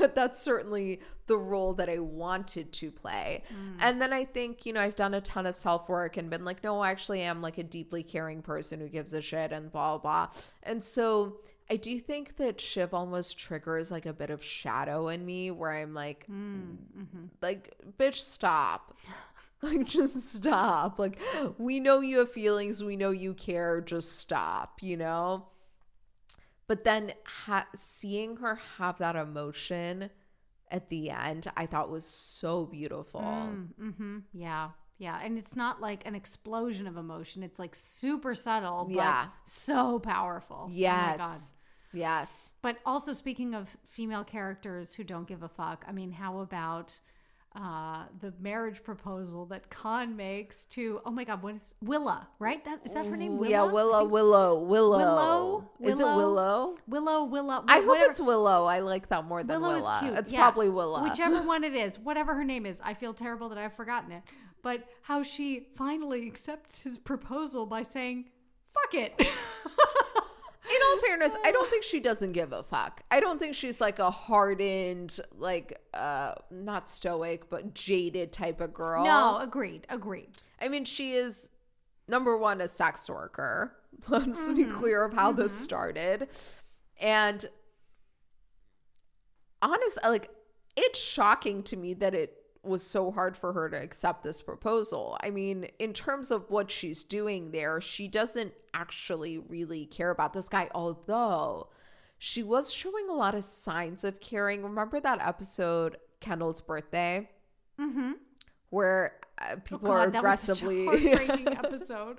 but that's certainly the role that I wanted to play. And then I think, you know, I've done a ton of self-work and been like, no, I actually am like a deeply caring person who gives a shit and blah, blah. And so I do think that Shiv almost triggers like a bit of shadow in me where I'm like, like, bitch, stop. Like, just stop. Like, we know you have feelings. We know you care. Just stop, you know? But then seeing her have that emotion at the end, I thought was so beautiful. Yeah. Yeah, and it's not like an explosion of emotion. It's like super subtle, but so powerful. Yes. Oh my God. Yes. But also, speaking of female characters who don't give a fuck, I mean, how about the marriage proposal that Khan makes to, oh my God, what is Willa, right? Is that her name? Willa? Yeah, Willow. Is it Willow? Willow. I hope it's Willow. I like that more than Willa. Is cute. It's probably Willa. Whichever one it is, whatever her name is. I feel terrible that I've forgotten it. But how she finally accepts his proposal by saying, fuck it. In all fairness, I don't think she doesn't give a fuck. I don't think she's like a hardened, like, not stoic, but jaded type of girl. No, agreed. I mean, she is, number one, a sex worker. Let's be clear of how this started. And honestly, like, it's shocking to me that it was so hard for her to accept this proposal. I mean, in terms of what she's doing there, she doesn't actually really care about this guy, although she was showing a lot of signs of caring. Remember that episode, Kendall's birthday? Where people are aggressively... That was such a heartbreaking episode.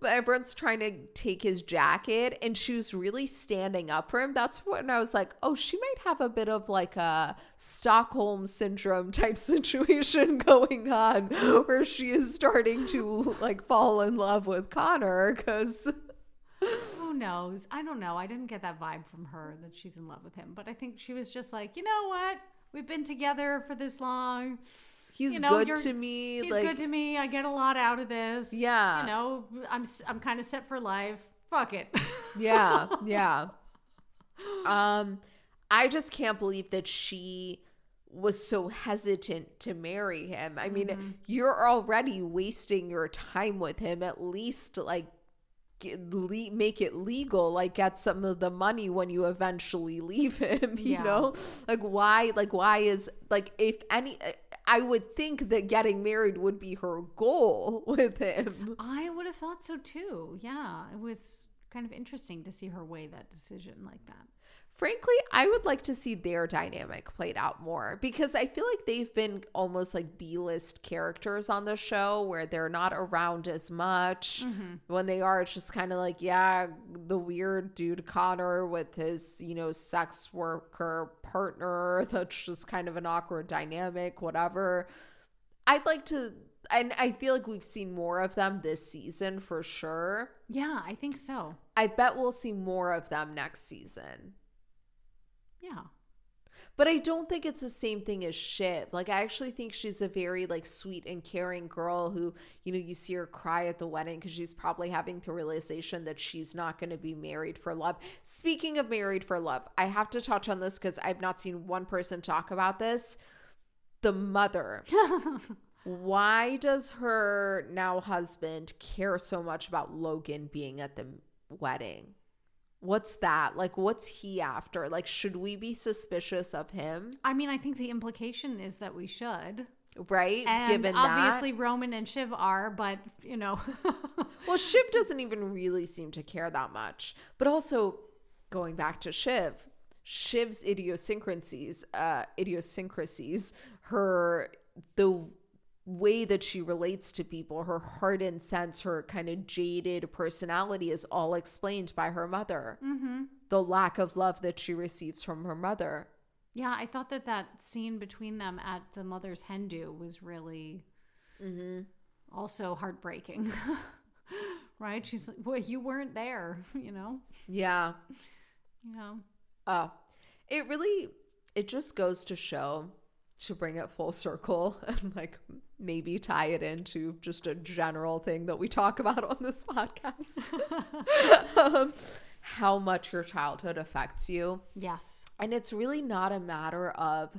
But everyone's trying to take his jacket, and she was really standing up for him. That's when I was like, oh, she might have a bit of like a Stockholm syndrome type situation going on, where she is starting to like fall in love with Connor, because... Who knows? I don't know. I didn't get that vibe from her that she's in love with him. But I think she was just like, you know what? We've been together for this long. He's good to me. He's like, good to me. I get a lot out of this. Yeah. You know, I'm kind of set for life. Fuck it. Yeah. I just can't believe that she was so hesitant to marry him. I mean, you're already wasting your time with him. At least like make it legal, like get some of the money when you eventually leave him, you know? Like why is like, if any, I would think that getting married would be her goal with him. I would have thought so too. Yeah, it was kind of interesting to see her weigh that decision like that. Frankly, I would like to see their dynamic played out more, because I feel like they've been almost like B-list characters on the show where they're not around as much. Mm-hmm. When they are, it's just kind of like, yeah, the weird dude Connor with his, you know, sex worker partner. That's just kind of an awkward dynamic, whatever. I'd like to, and I feel like we've seen more of them this season for sure. Yeah, I think so. I bet we'll see more of them next season. Yeah. But I don't think it's the same thing as Shiv. Like, I actually think she's a very, like, sweet and caring girl who, you know, you see her cry at the wedding because she's probably having the realization that she's not going to be married for love. Speaking of married for love, I have to touch on this because I've not seen one person talk about this. The mother. Why does her now husband care so much about Logan being at the wedding? What's that? Like, what's he after? Like, should we be suspicious of him? I mean, I think the implication is that we should. Right? And given obviously that. Roman and Shiv are, but, you know. Well, Shiv doesn't even really seem to care that much. But also, going back to Shiv's idiosyncrasies, the way that she relates to people, her hardened sense, her kind of jaded personality is all explained by her mother. Mm-hmm. The lack of love that she receives from her mother. Yeah, I thought that scene between them at the mother's hen do was really also heartbreaking. Right? She's like, well, you weren't there, you know? Yeah. You know? It just goes to show, to bring it full circle and like maybe tie it into just a general thing that we talk about on this podcast, how much your childhood affects you. Yes. And it's really not a matter of,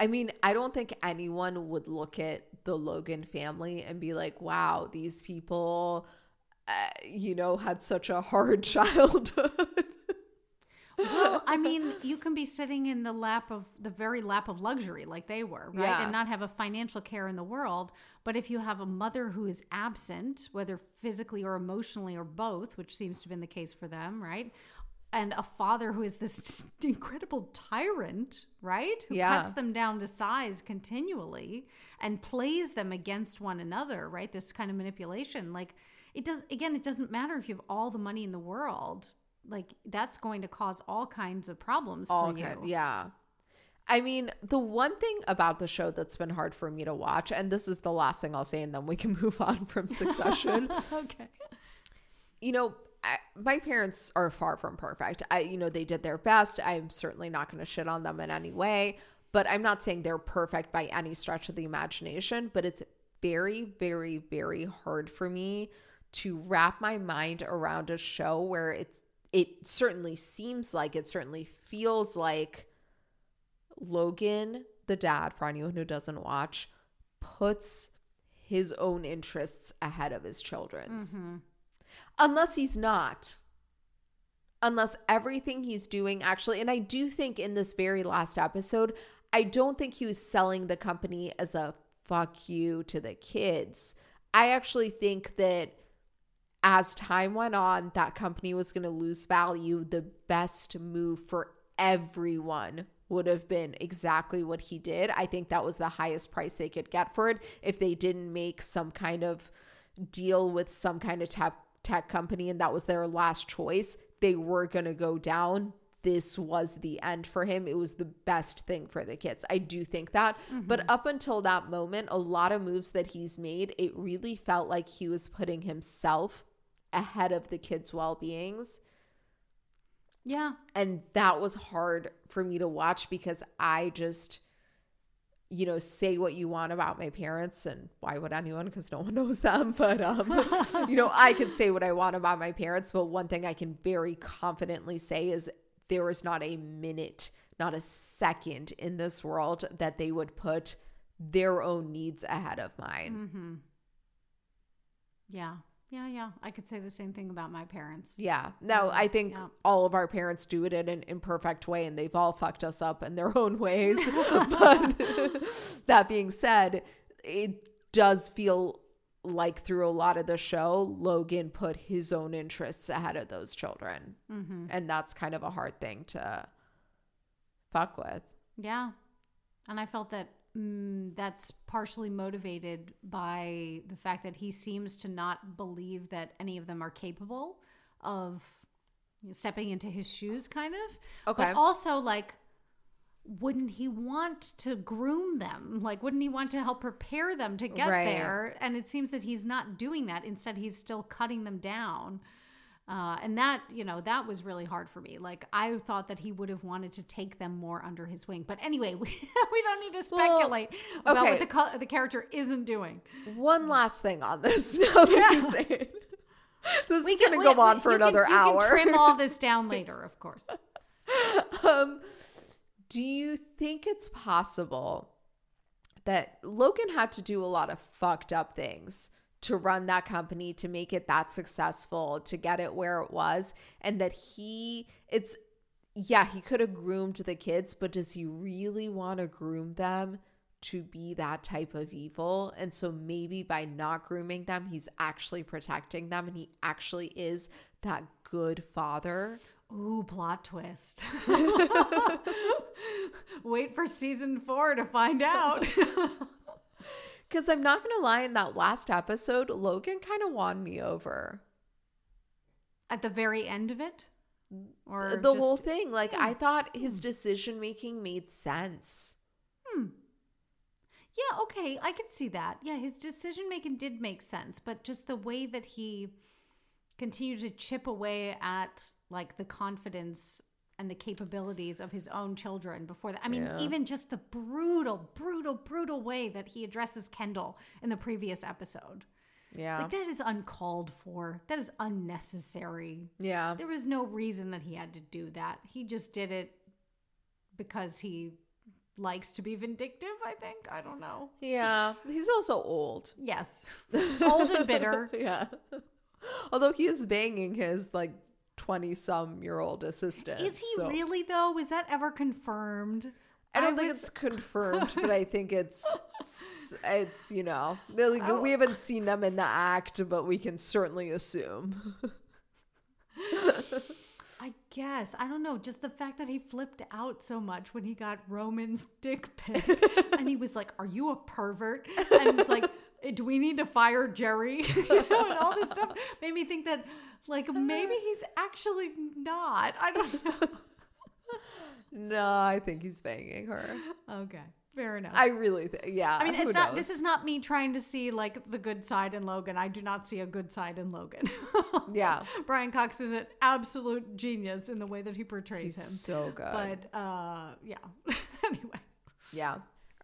I mean, I don't think anyone would look at the Logan family and be like, wow, these people, you know, had such a hard childhood. Well, I mean, you can be sitting in the very lap of luxury like they were, right? Yeah. And not have a financial care in the world. But if you have a mother who is absent, whether physically or emotionally or both, which seems to have been the case for them, right? And a father who is this incredible tyrant, right? Who cuts them down to size continually and plays them against one another, right? This kind of manipulation. Like, it doesn't matter if you have all the money in the world. Like, that's going to cause all kinds of problems for you. Yeah. I mean, the one thing about the show that's been hard for me to watch, and this is the last thing I'll say, and then we can move on from Succession. Okay. You know, my parents are far from perfect. You know, they did their best. I'm certainly not going to shit on them in any way, but I'm not saying they're perfect by any stretch of the imagination, but it's very, very, very hard for me to wrap my mind around a show where it certainly seems like, it certainly feels like Logan, the dad, for anyone who doesn't watch, puts his own interests ahead of his children's. Mm-hmm. Unless he's not. Unless everything he's doing actually, and I do think in this very last episode, I don't think he was selling the company as a fuck you to the kids. I actually think that as time went on, that company was going to lose value. The best move for everyone would have been exactly what he did. I think that was the highest price they could get for it if they didn't make some kind of deal with some kind of tech company and that was their last choice. They were going to go down. This was the end for him. It was the best thing for the kids. I do think that. Mm-hmm. But up until that moment, a lot of moves that he's made, it really felt like he was putting himself ahead of the kids' well-beings. Yeah. And that was hard for me to watch because I just, you know, say what you want about my parents, and why would anyone, because no one knows them, but you know, I could say what I want about my parents, but one thing I can very confidently say is there is not a minute, not a second in this world that they would put their own needs ahead of mine. Mm-hmm. Yeah. Yeah. I could say the same thing about my parents. Yeah. No, I think all of our parents do it in an imperfect way, and they've all fucked us up in their own ways. But that being said, it does feel like through a lot of the show, Logan put his own interests ahead of those children. Mm-hmm. And that's kind of a hard thing to fuck with. Yeah. And I felt that that's partially motivated by the fact that he seems to not believe that any of them are capable of stepping into his shoes, kind of. Okay. But also, like, wouldn't he want to groom them? Like, wouldn't he want to help prepare them to get there? And it seems that he's not doing that. Instead, he's still cutting them down. And that, you know, that was really hard for me. Like, I thought that he would have wanted to take them more under his wing. But anyway, we don't need to speculate about what the character isn't doing. One last thing on this. Now that you say it. This is going to go on for another hour. You can trim all this down later, of course. Do you think it's possible that Logan had to do a lot of fucked up things to run that company, to make it that successful, to get it where it was, and that he could have groomed the kids, but does he really want to groom them to be that type of evil? And so maybe by not grooming them, he's actually protecting them, and he actually is that good father. Ooh, plot twist. Wait for season 4 to find out. Because I'm not going to lie, in that last episode, Logan kind of won me over. At the very end of it? Or the whole thing. Like, I thought his decision-making made sense. Yeah, okay, I can see that. Yeah, his decision-making did make sense. But just the way that he continued to chip away at, like, the confidence and the capabilities of his own children before that. I mean, even just the brutal way that he addresses Kendall in the previous episode. Yeah. Like, that is uncalled for. That is unnecessary. Yeah. There was no reason that he had to do that. He just did it because he likes to be vindictive, I think. I don't know. Yeah. He's also old. Yes. Old and bitter. Yeah. Although he is banging his, like, 20-some-year-old assistant. Is he really, though? Was that ever confirmed? I don't think it's confirmed, but I think it's you know, like, we haven't seen them in the act, but we can certainly assume. I guess. I don't know. Just the fact that he flipped out so much when he got Roman's dick pic. And he was like, "Are you a pervert?" And he's like, "Do we need to fire Jerry?" You know, and all this stuff made me think that, like, maybe he's actually not. I don't know. No, I think he's banging her. Okay, fair enough. I really think, yeah. I mean, it's not. This is not me trying to see, like, the good side in Logan. I do not see a good side in Logan. Yeah. Brian Cox is an absolute genius in the way that he portrays him. He's so good. But, yeah. Anyway. Yeah.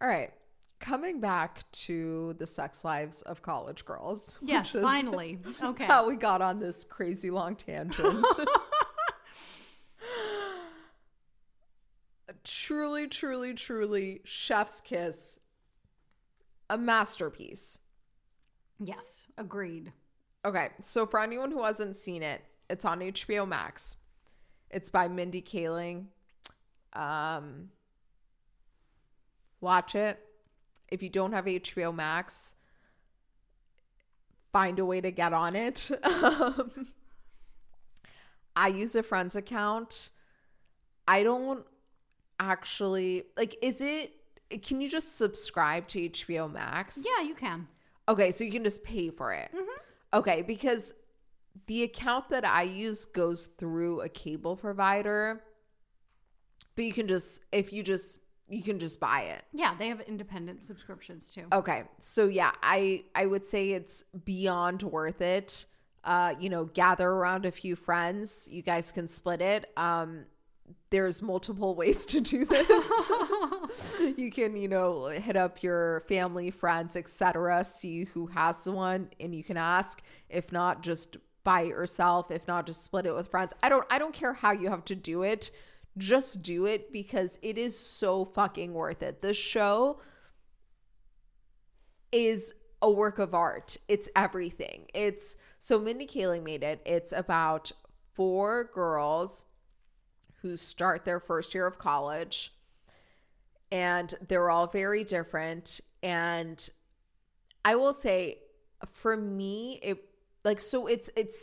All right. Coming back to The Sex Lives of College Girls. Yes, finally. Okay. How we got on this crazy long tangent. Truly, truly, truly, chef's kiss. A masterpiece. Yes, agreed. Okay, so for anyone who hasn't seen it, it's on HBO Max. It's by Mindy Kaling. Watch it. If you don't have HBO Max, find a way to get on it. I use a friend's account. I don't actually, like, can you just subscribe to HBO Max? Yeah, you can. Okay, so you can just pay for it. Mm-hmm. Okay, because the account that I use goes through a cable provider, but you can just, you can just buy it. Yeah, they have independent subscriptions too. Okay. So yeah, I would say it's beyond worth it. You know, gather around a few friends. You guys can split it. There's multiple ways to do this. You can, you know, hit up your family, friends, etc., see who has one, and you can ask. If not, just buy it yourself. If not, just split it with friends. I don't care how you have to do it. Just do it, because it is so fucking worth it. This show is a work of art. It's everything. So Mindy Kaling made it. It's about 4 girls who start their first year of college, and they're all very different. And I will say for me, it's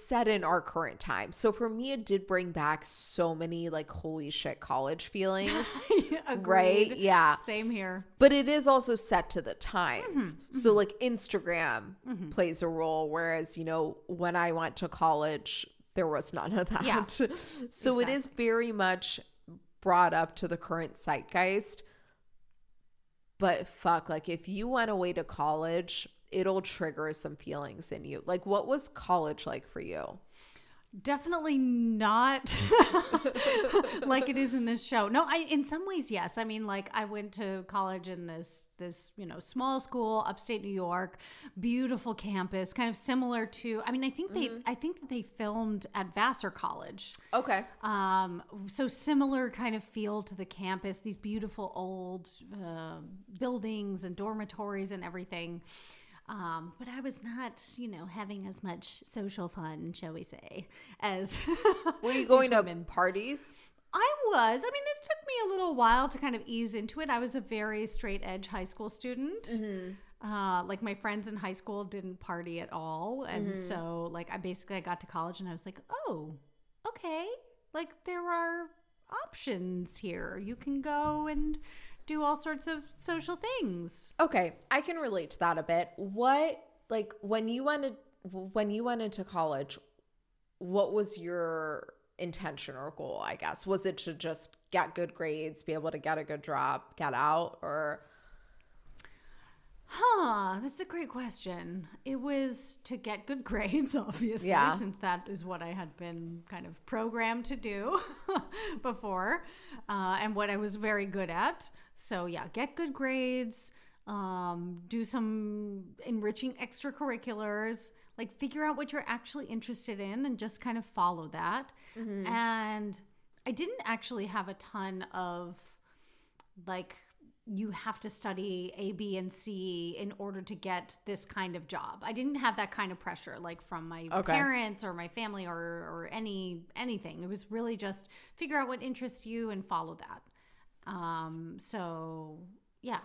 set in our current time. So for me, it did bring back so many holy shit college feelings. Agreed. Right? Yeah. Same here. But it is also set to the times. Mm-hmm. So Instagram plays a role. Whereas, when I went to college, there was none of that. Yeah. So exactly. It is very much brought up to the current zeitgeist. But fuck, if you went away to college, it'll trigger some feelings in you. What was college like for you? Definitely not like it is in this show. No, in some ways, yes. I mean, I went to college in this, small school, upstate New York, beautiful campus, kind of similar to, I think that they filmed at Vassar College. Okay. So similar kind of feel to the campus, these beautiful old buildings and dormitories and everything. But I was not, having as much social fun, shall we say, as Were you going to parties? I was. I mean, it took me a little while to kind of ease into it. I was a very straight edge high school student. Mm-hmm. My friends in high school didn't party at all. And so I got to college and I was like, oh, okay. There are options here. You can go and do all sorts of social things. Okay, I can relate to that a bit. What when you went into college, what was your intention or goal, I guess? Was it to just get good grades, be able to get a good job, get out, or that's a great question. It was to get good grades, obviously, since that is what I had been kind of programmed to do before, and what I was very good at. So yeah, get good grades, do some enriching extracurriculars, figure out what you're actually interested in and just kind of follow that. Mm-hmm. And I didn't actually have a ton of you have to study A, B, and C in order to get this kind of job. I didn't have that kind of pressure, from my parents or my family or anything. It was really just figure out what interests you and follow that. So yeah.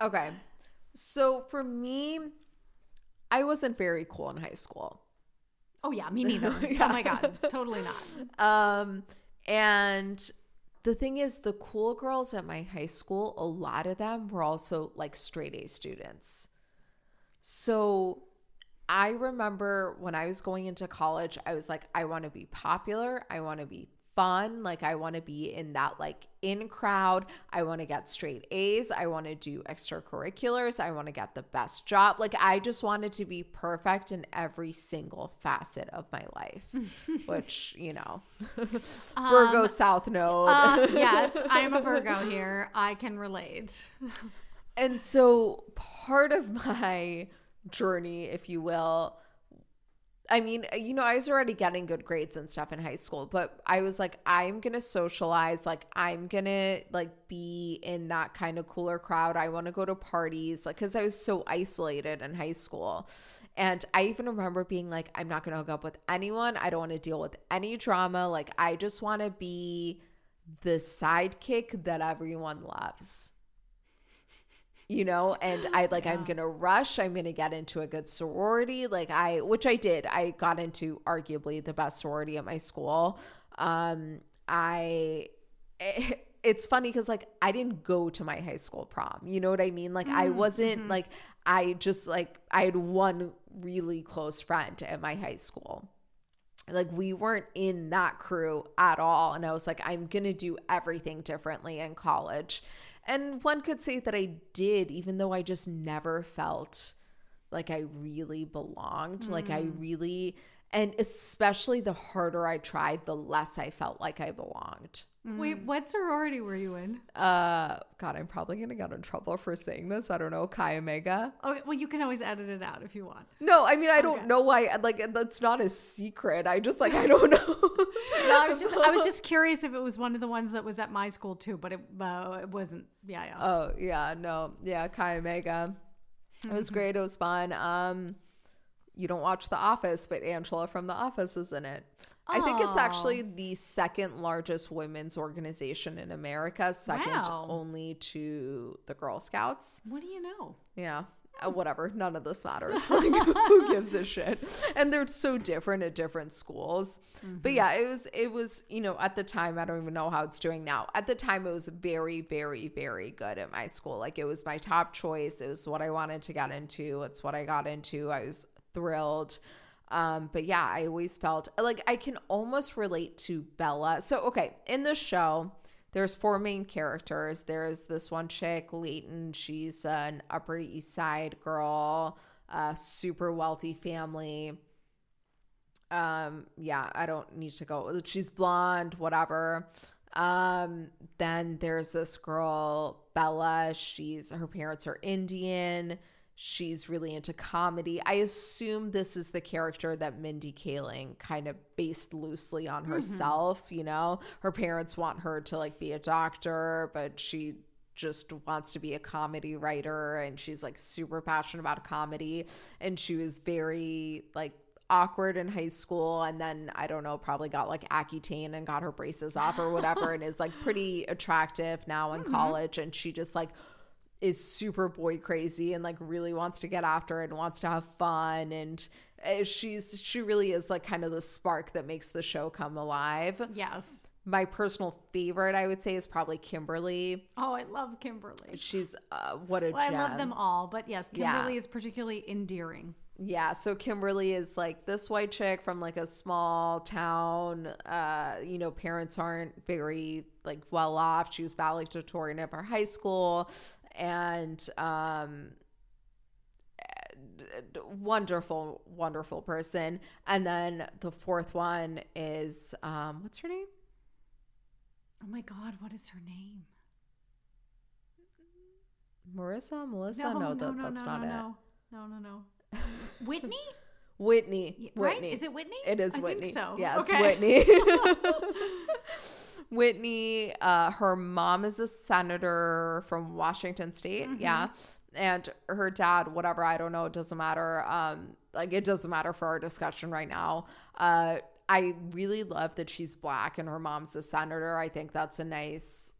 Okay. So for me, I wasn't very cool in high school. Oh yeah, me neither. Yeah. Oh my God, totally not. And the thing is, the cool girls at my high school, a lot of them were also straight A students. So I remember when I was going into college, I was like, I want to be popular. I want to be fun. I want to be in that in crowd. I want to get straight A's. I want to do extracurriculars. I want to get the best job. I just wanted to be perfect in every single facet of my life, which, Virgo South Node. Yes, I'm a Virgo here. I can relate. And so part of my journey, if you will, I was already getting good grades and stuff in high school, but I was like, I'm going to socialize. I'm going to be in that kind of cooler crowd. I want to go to parties, because I was so isolated in high school. And I even remember being like, I'm not going to hook up with anyone. I don't want to deal with any drama. I just want to be the sidekick that everyone loves. And I'm going to rush. I'm going to get into a good sorority. Which I did. I got into arguably the best sorority at my school. It's funny because I didn't go to my high school prom. You know what I mean? I wasn't I just I had one really close friend at my high school. We weren't in that crew at all. And I was like, I'm going to do everything differently in college. And one could say that I did, even though I just never felt I really belonged. And especially the harder I tried, the less I felt like I belonged. Wait, what sorority were you in? God, I'm probably going to get in trouble for saying this. I don't know. Chi Omega. Oh, well, you can always edit it out if you want. No, I don't know why. That's not a secret. I just I don't know. No, I was just curious if it was one of the ones that was at my school too, but it wasn't. Yeah, yeah. Oh, yeah, no. Yeah, Chi Omega. It was great. It was fun. You don't watch The Office, but Angela from The Office is in it. I think it's actually the second largest women's organization in America, second only to the Girl Scouts. What do you know? Yeah. Whatever, none of this matters. Like, who gives a shit? And they're so different at different schools. Mm-hmm. But yeah, it was, you know, at the time, I don't even know how it's doing now. At the time, it was very, very, very good at my school. Like, it was my top choice. It was what I wanted to get into. It's what I got into. I was thrilled. But yeah, I always felt like I can almost relate to Bella. So, okay, in the show, there's four main characters. There's this one chick, Leighton. She's an Upper East Side girl, super wealthy family. Yeah, I don't need to go. She's blonde, whatever. Then there's this girl, Bella. Her parents are Indian. She's really into comedy. I assume this is the character that Mindy Kaling kind of based loosely on herself, mm-hmm. you know? Her parents want her to, like, be a doctor, but she just wants to be a comedy writer, and she's, like, super passionate about comedy. And she was very, like, awkward in high school, and then, I don't know, probably got, like, Accutane and got her braces off or whatever and is, like, pretty attractive now in mm-hmm. college. And she just, like, is super boy crazy and, like, really wants to get after it and wants to have fun. And she really is, like, kind of the spark that makes the show come alive. Yes. My personal favorite, I would say, is probably Kimberly. Oh, I love Kimberly. She's what a gem. I love them all, but yes, Kimberly is particularly endearing. Yeah, so Kimberly is, like, this white chick from, like, a small town. You know, parents aren't very, like, well off. She was valedictorian of her high school. And wonderful, wonderful person. And then the fourth one is what's her name? Oh my God, what is her name? Melissa? No, that's not it. No. Whitney? Whitney. Right? Is it Whitney? It is Whitney. I think so. Yeah, it's Whitney. Whitney, her mom is a senator from Washington State. Mm-hmm. Yeah. And her dad, whatever, I don't know. It doesn't matter. Like, it doesn't matter for our discussion right now. I really love that she's Black and her mom's a senator. I think that's a nice,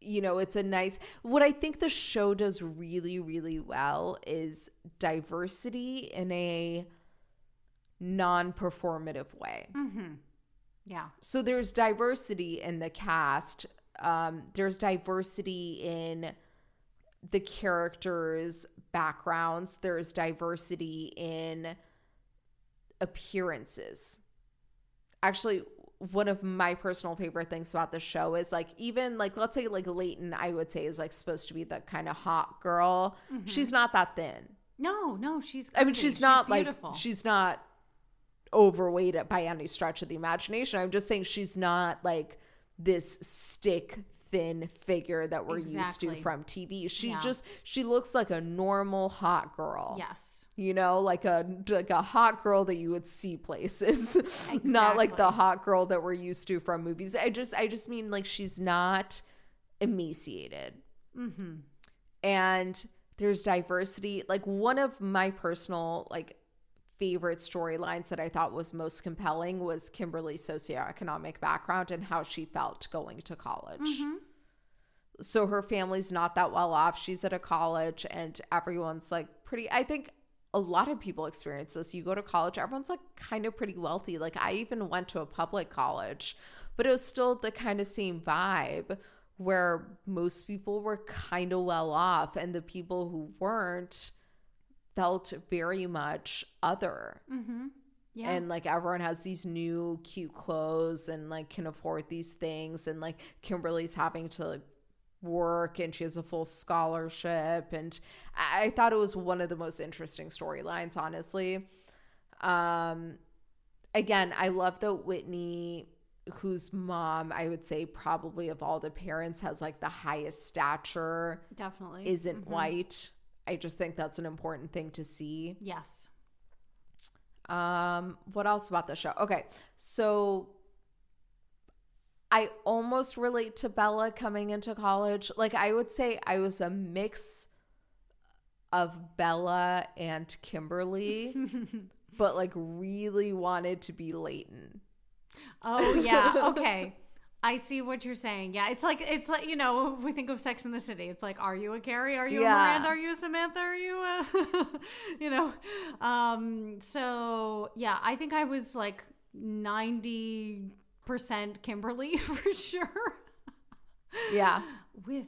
you know, it's a nice, what I think the show does really, really well is diversity in a non-performative way. Mm-hmm. Yeah. So there's diversity in the cast. There's diversity in the characters' backgrounds. There's diversity in appearances. Actually, one of my personal favorite things about the show is, like, even, like, let's say, like, Leighton, I would say, is, like, supposed to be the kind of hot girl. Mm-hmm. She's not that thin. No, she's crazy. I mean, she's not overweight it by any stretch of the imagination. I'm just saying she's not, like, this stick thin figure that we're used to from TV. She looks like a normal hot girl. Yes. You know, like a hot girl that you would see places. Exactly. Not like the hot girl that we're used to from movies. I just mean, like, she's not emaciated. Mm-hmm. And there's diversity. Like, one of my personal, like, favorite storylines that I thought was most compelling was Kimberly's socioeconomic background and how she felt going to college. Mm-hmm. So her family's not that well off. She's at a college and everyone's, like, pretty, I think a lot of people experience this. You go to college, everyone's, like, kind of pretty wealthy. Like, I even went to a public college, but it was still the kind of same vibe where most people were kind of well off and the people who weren't felt very much other. Mm-hmm. Yeah. And, like, everyone has these new cute clothes and, like, can afford these things. And, like, Kimberly's having to, like, work and she has a full scholarship. And I thought it was one of the most interesting storylines, honestly. Again, I love that Whitney, whose mom, I would say, probably of all the parents, has, like, the highest stature. Definitely. Isn't mm-hmm. white. I just think that's an important thing to see. Yes. What else about the show? Okay, so I almost relate to Bella coming into college. Like, I would say I was a mix of Bella and Kimberly, but, like, really wanted to be Leighton. Oh, yeah. Okay. I see what you're saying. Yeah, it's like you know, we think of Sex and the City. It's like, are you a Carrie? Are you a Miranda? Are you a Samantha? Are you a, you know? So yeah, I think I was like 90% Kimberly for sure. Yeah, well,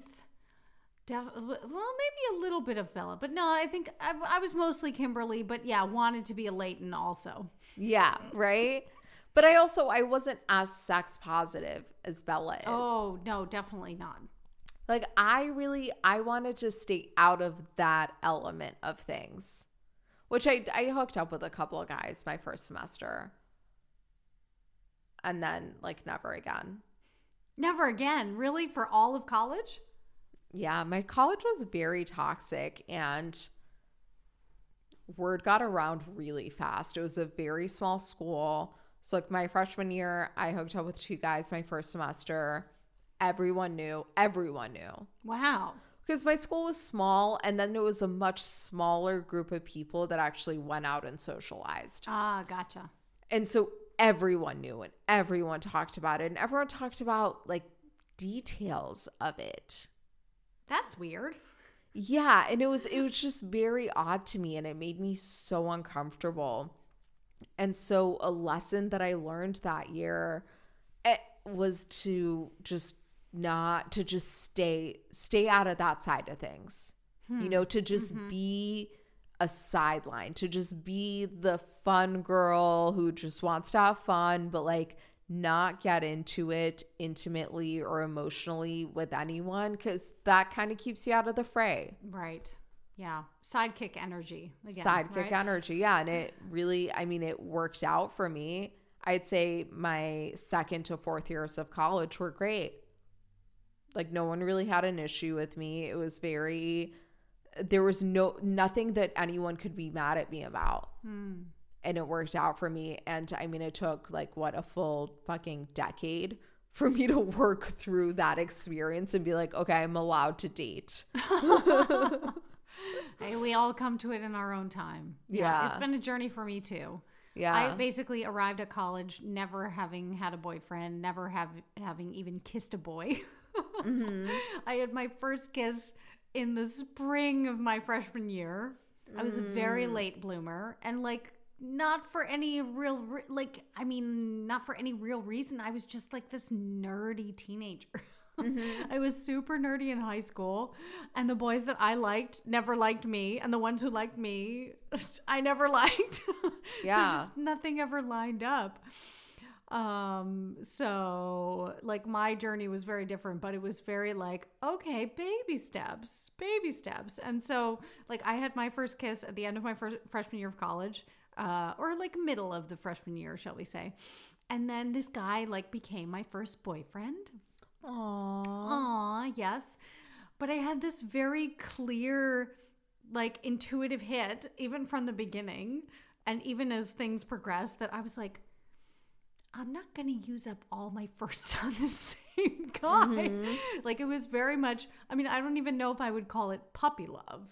maybe a little bit of Bella, but no, I think I was mostly Kimberly. But yeah, wanted to be a Leighton also. Yeah. Right. But I wasn't as sex positive as Bella is. Oh, no, definitely not. Like, I wanted to stay out of that element of things, which I hooked up with a couple of guys my first semester. And then, like, never again. Never again? Really? For all of college? Yeah, my college was very toxic, and word got around really fast. It was a very small school. So, like, my freshman year, I hooked up with two guys my first semester. Everyone knew. Everyone knew. Wow. Because my school was small, and then there was a much smaller group of people that actually went out and socialized. Ah, gotcha. And so everyone knew, and everyone talked about it, and everyone talked about, like, details of it. That's weird. Yeah, and it was just very odd to me, and it made me so uncomfortable. And so a lesson that I learned that year was to just stay out of that side of things, you know, to just be a sideline, to just be the fun girl who just wants to have fun, but like not get into it intimately or emotionally with anyone, because that kind of keeps you out of the fray. Right. Yeah. Sidekick energy. Again, Sidekick energy. Yeah. And it really, I mean, it worked out for me. I'd say my second to fourth years of college were great. Like, no one really had an issue with me. It was very, there was nothing that anyone could be mad at me about. Mm. And it worked out for me. And I mean, it took like a full fucking decade for me to work through that experience and be like, okay, I'm allowed to date. We all come to it in our own time. Yeah. It's been a journey for me too. Yeah. I basically arrived at college never having had a boyfriend, never having even kissed a boy. Mm-hmm. I had my first kiss in the spring of my freshman year. I was a very late bloomer, and like not for any real reason. I was just like this nerdy teenager. Mm-hmm. I was super nerdy in high school, and the boys that I liked never liked me, and the ones who liked me, I never liked. Yeah. So just nothing ever lined up. So like my journey was very different, but it was very like, okay, baby steps. And so like I had my first kiss at the end of my freshman year of college, or like middle of the freshman year, shall we say. And then this guy like became my first boyfriend. Aww, yes. But I had this very clear, like, intuitive hit, even from the beginning, and even as things progressed, that I was like, I'm not going to use up all my firsts on the same guy. Mm-hmm. Like, it was very much, I mean, I don't even know if I would call it puppy love,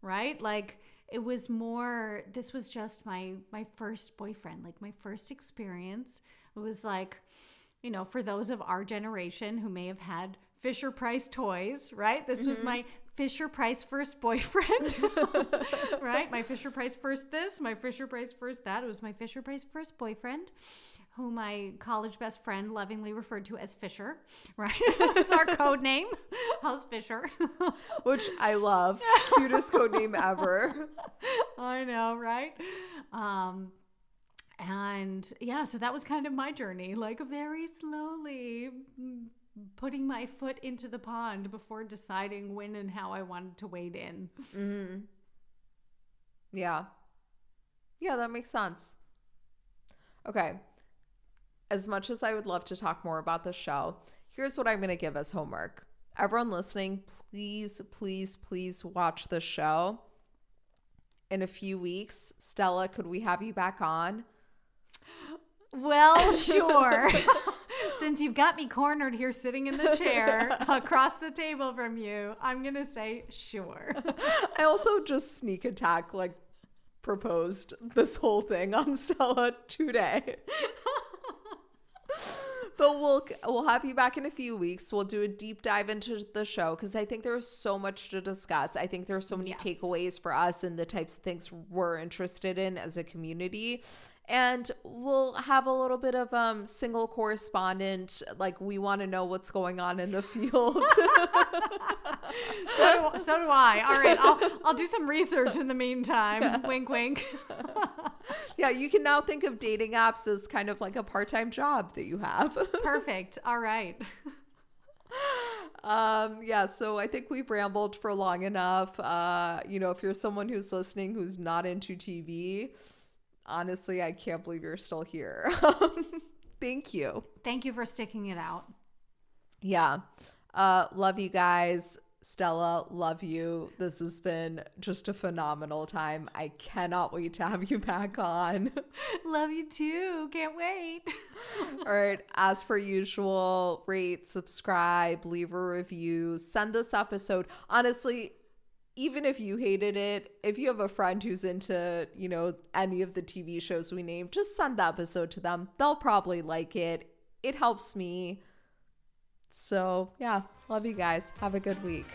right? Like, it was more, this was just my first boyfriend, like, my first experience. It was like, you know, for those of our generation who may have had Fisher-Price toys, right? This was my Fisher-Price first boyfriend, right? My Fisher-Price first this, my Fisher-Price first that. It was my Fisher-Price first boyfriend, who my college best friend lovingly referred to as Fisher, right? That's our code name, House Fisher. Which I love. Cutest code name ever. I know, right? And yeah, so that was kind of my journey, like very slowly putting my foot into the pond before deciding when and how I wanted to wade in. Mm-hmm. Yeah. Yeah, that makes sense. Okay. As much as I would love to talk more about the show, here's what I'm going to give as homework. Everyone listening, please, please, please watch the show. In a few weeks, Stella, could we have you back on? Well, sure. Since you've got me cornered here sitting in the chair across the table from you, I'm going to say sure. I also just sneak attack, like, proposed this whole thing on Stella today. But we'll have you back in a few weeks. We'll do a deep dive into the show because I think there's so much to discuss. I think there's so many takeaways for us and the types of things we're interested in as a community. And we'll have a little bit of single correspondent. Like, we want to know what's going on in the field. So do I. All right. I'll do some research in the meantime. Yeah. Wink, wink. Yeah, you can now think of dating apps as kind of like a part-time job that you have. Perfect. All right. Yeah, so I think we've rambled for long enough. You know, if you're someone who's listening who's not into TV... honestly, I can't believe you're still here. Thank you. Thank you for sticking it out. Yeah. Love you guys. Stella, love you. This has been just a phenomenal time. I cannot wait to have you back on. Love you too. Can't wait. All right. As per usual, rate, subscribe, leave a review, send this episode. Honestly, even if you hated it, if you have a friend who's into, you know, any of the TV shows we named, just send the episode to them. They'll probably like it. It helps me. So, yeah, love you guys. Have a good week.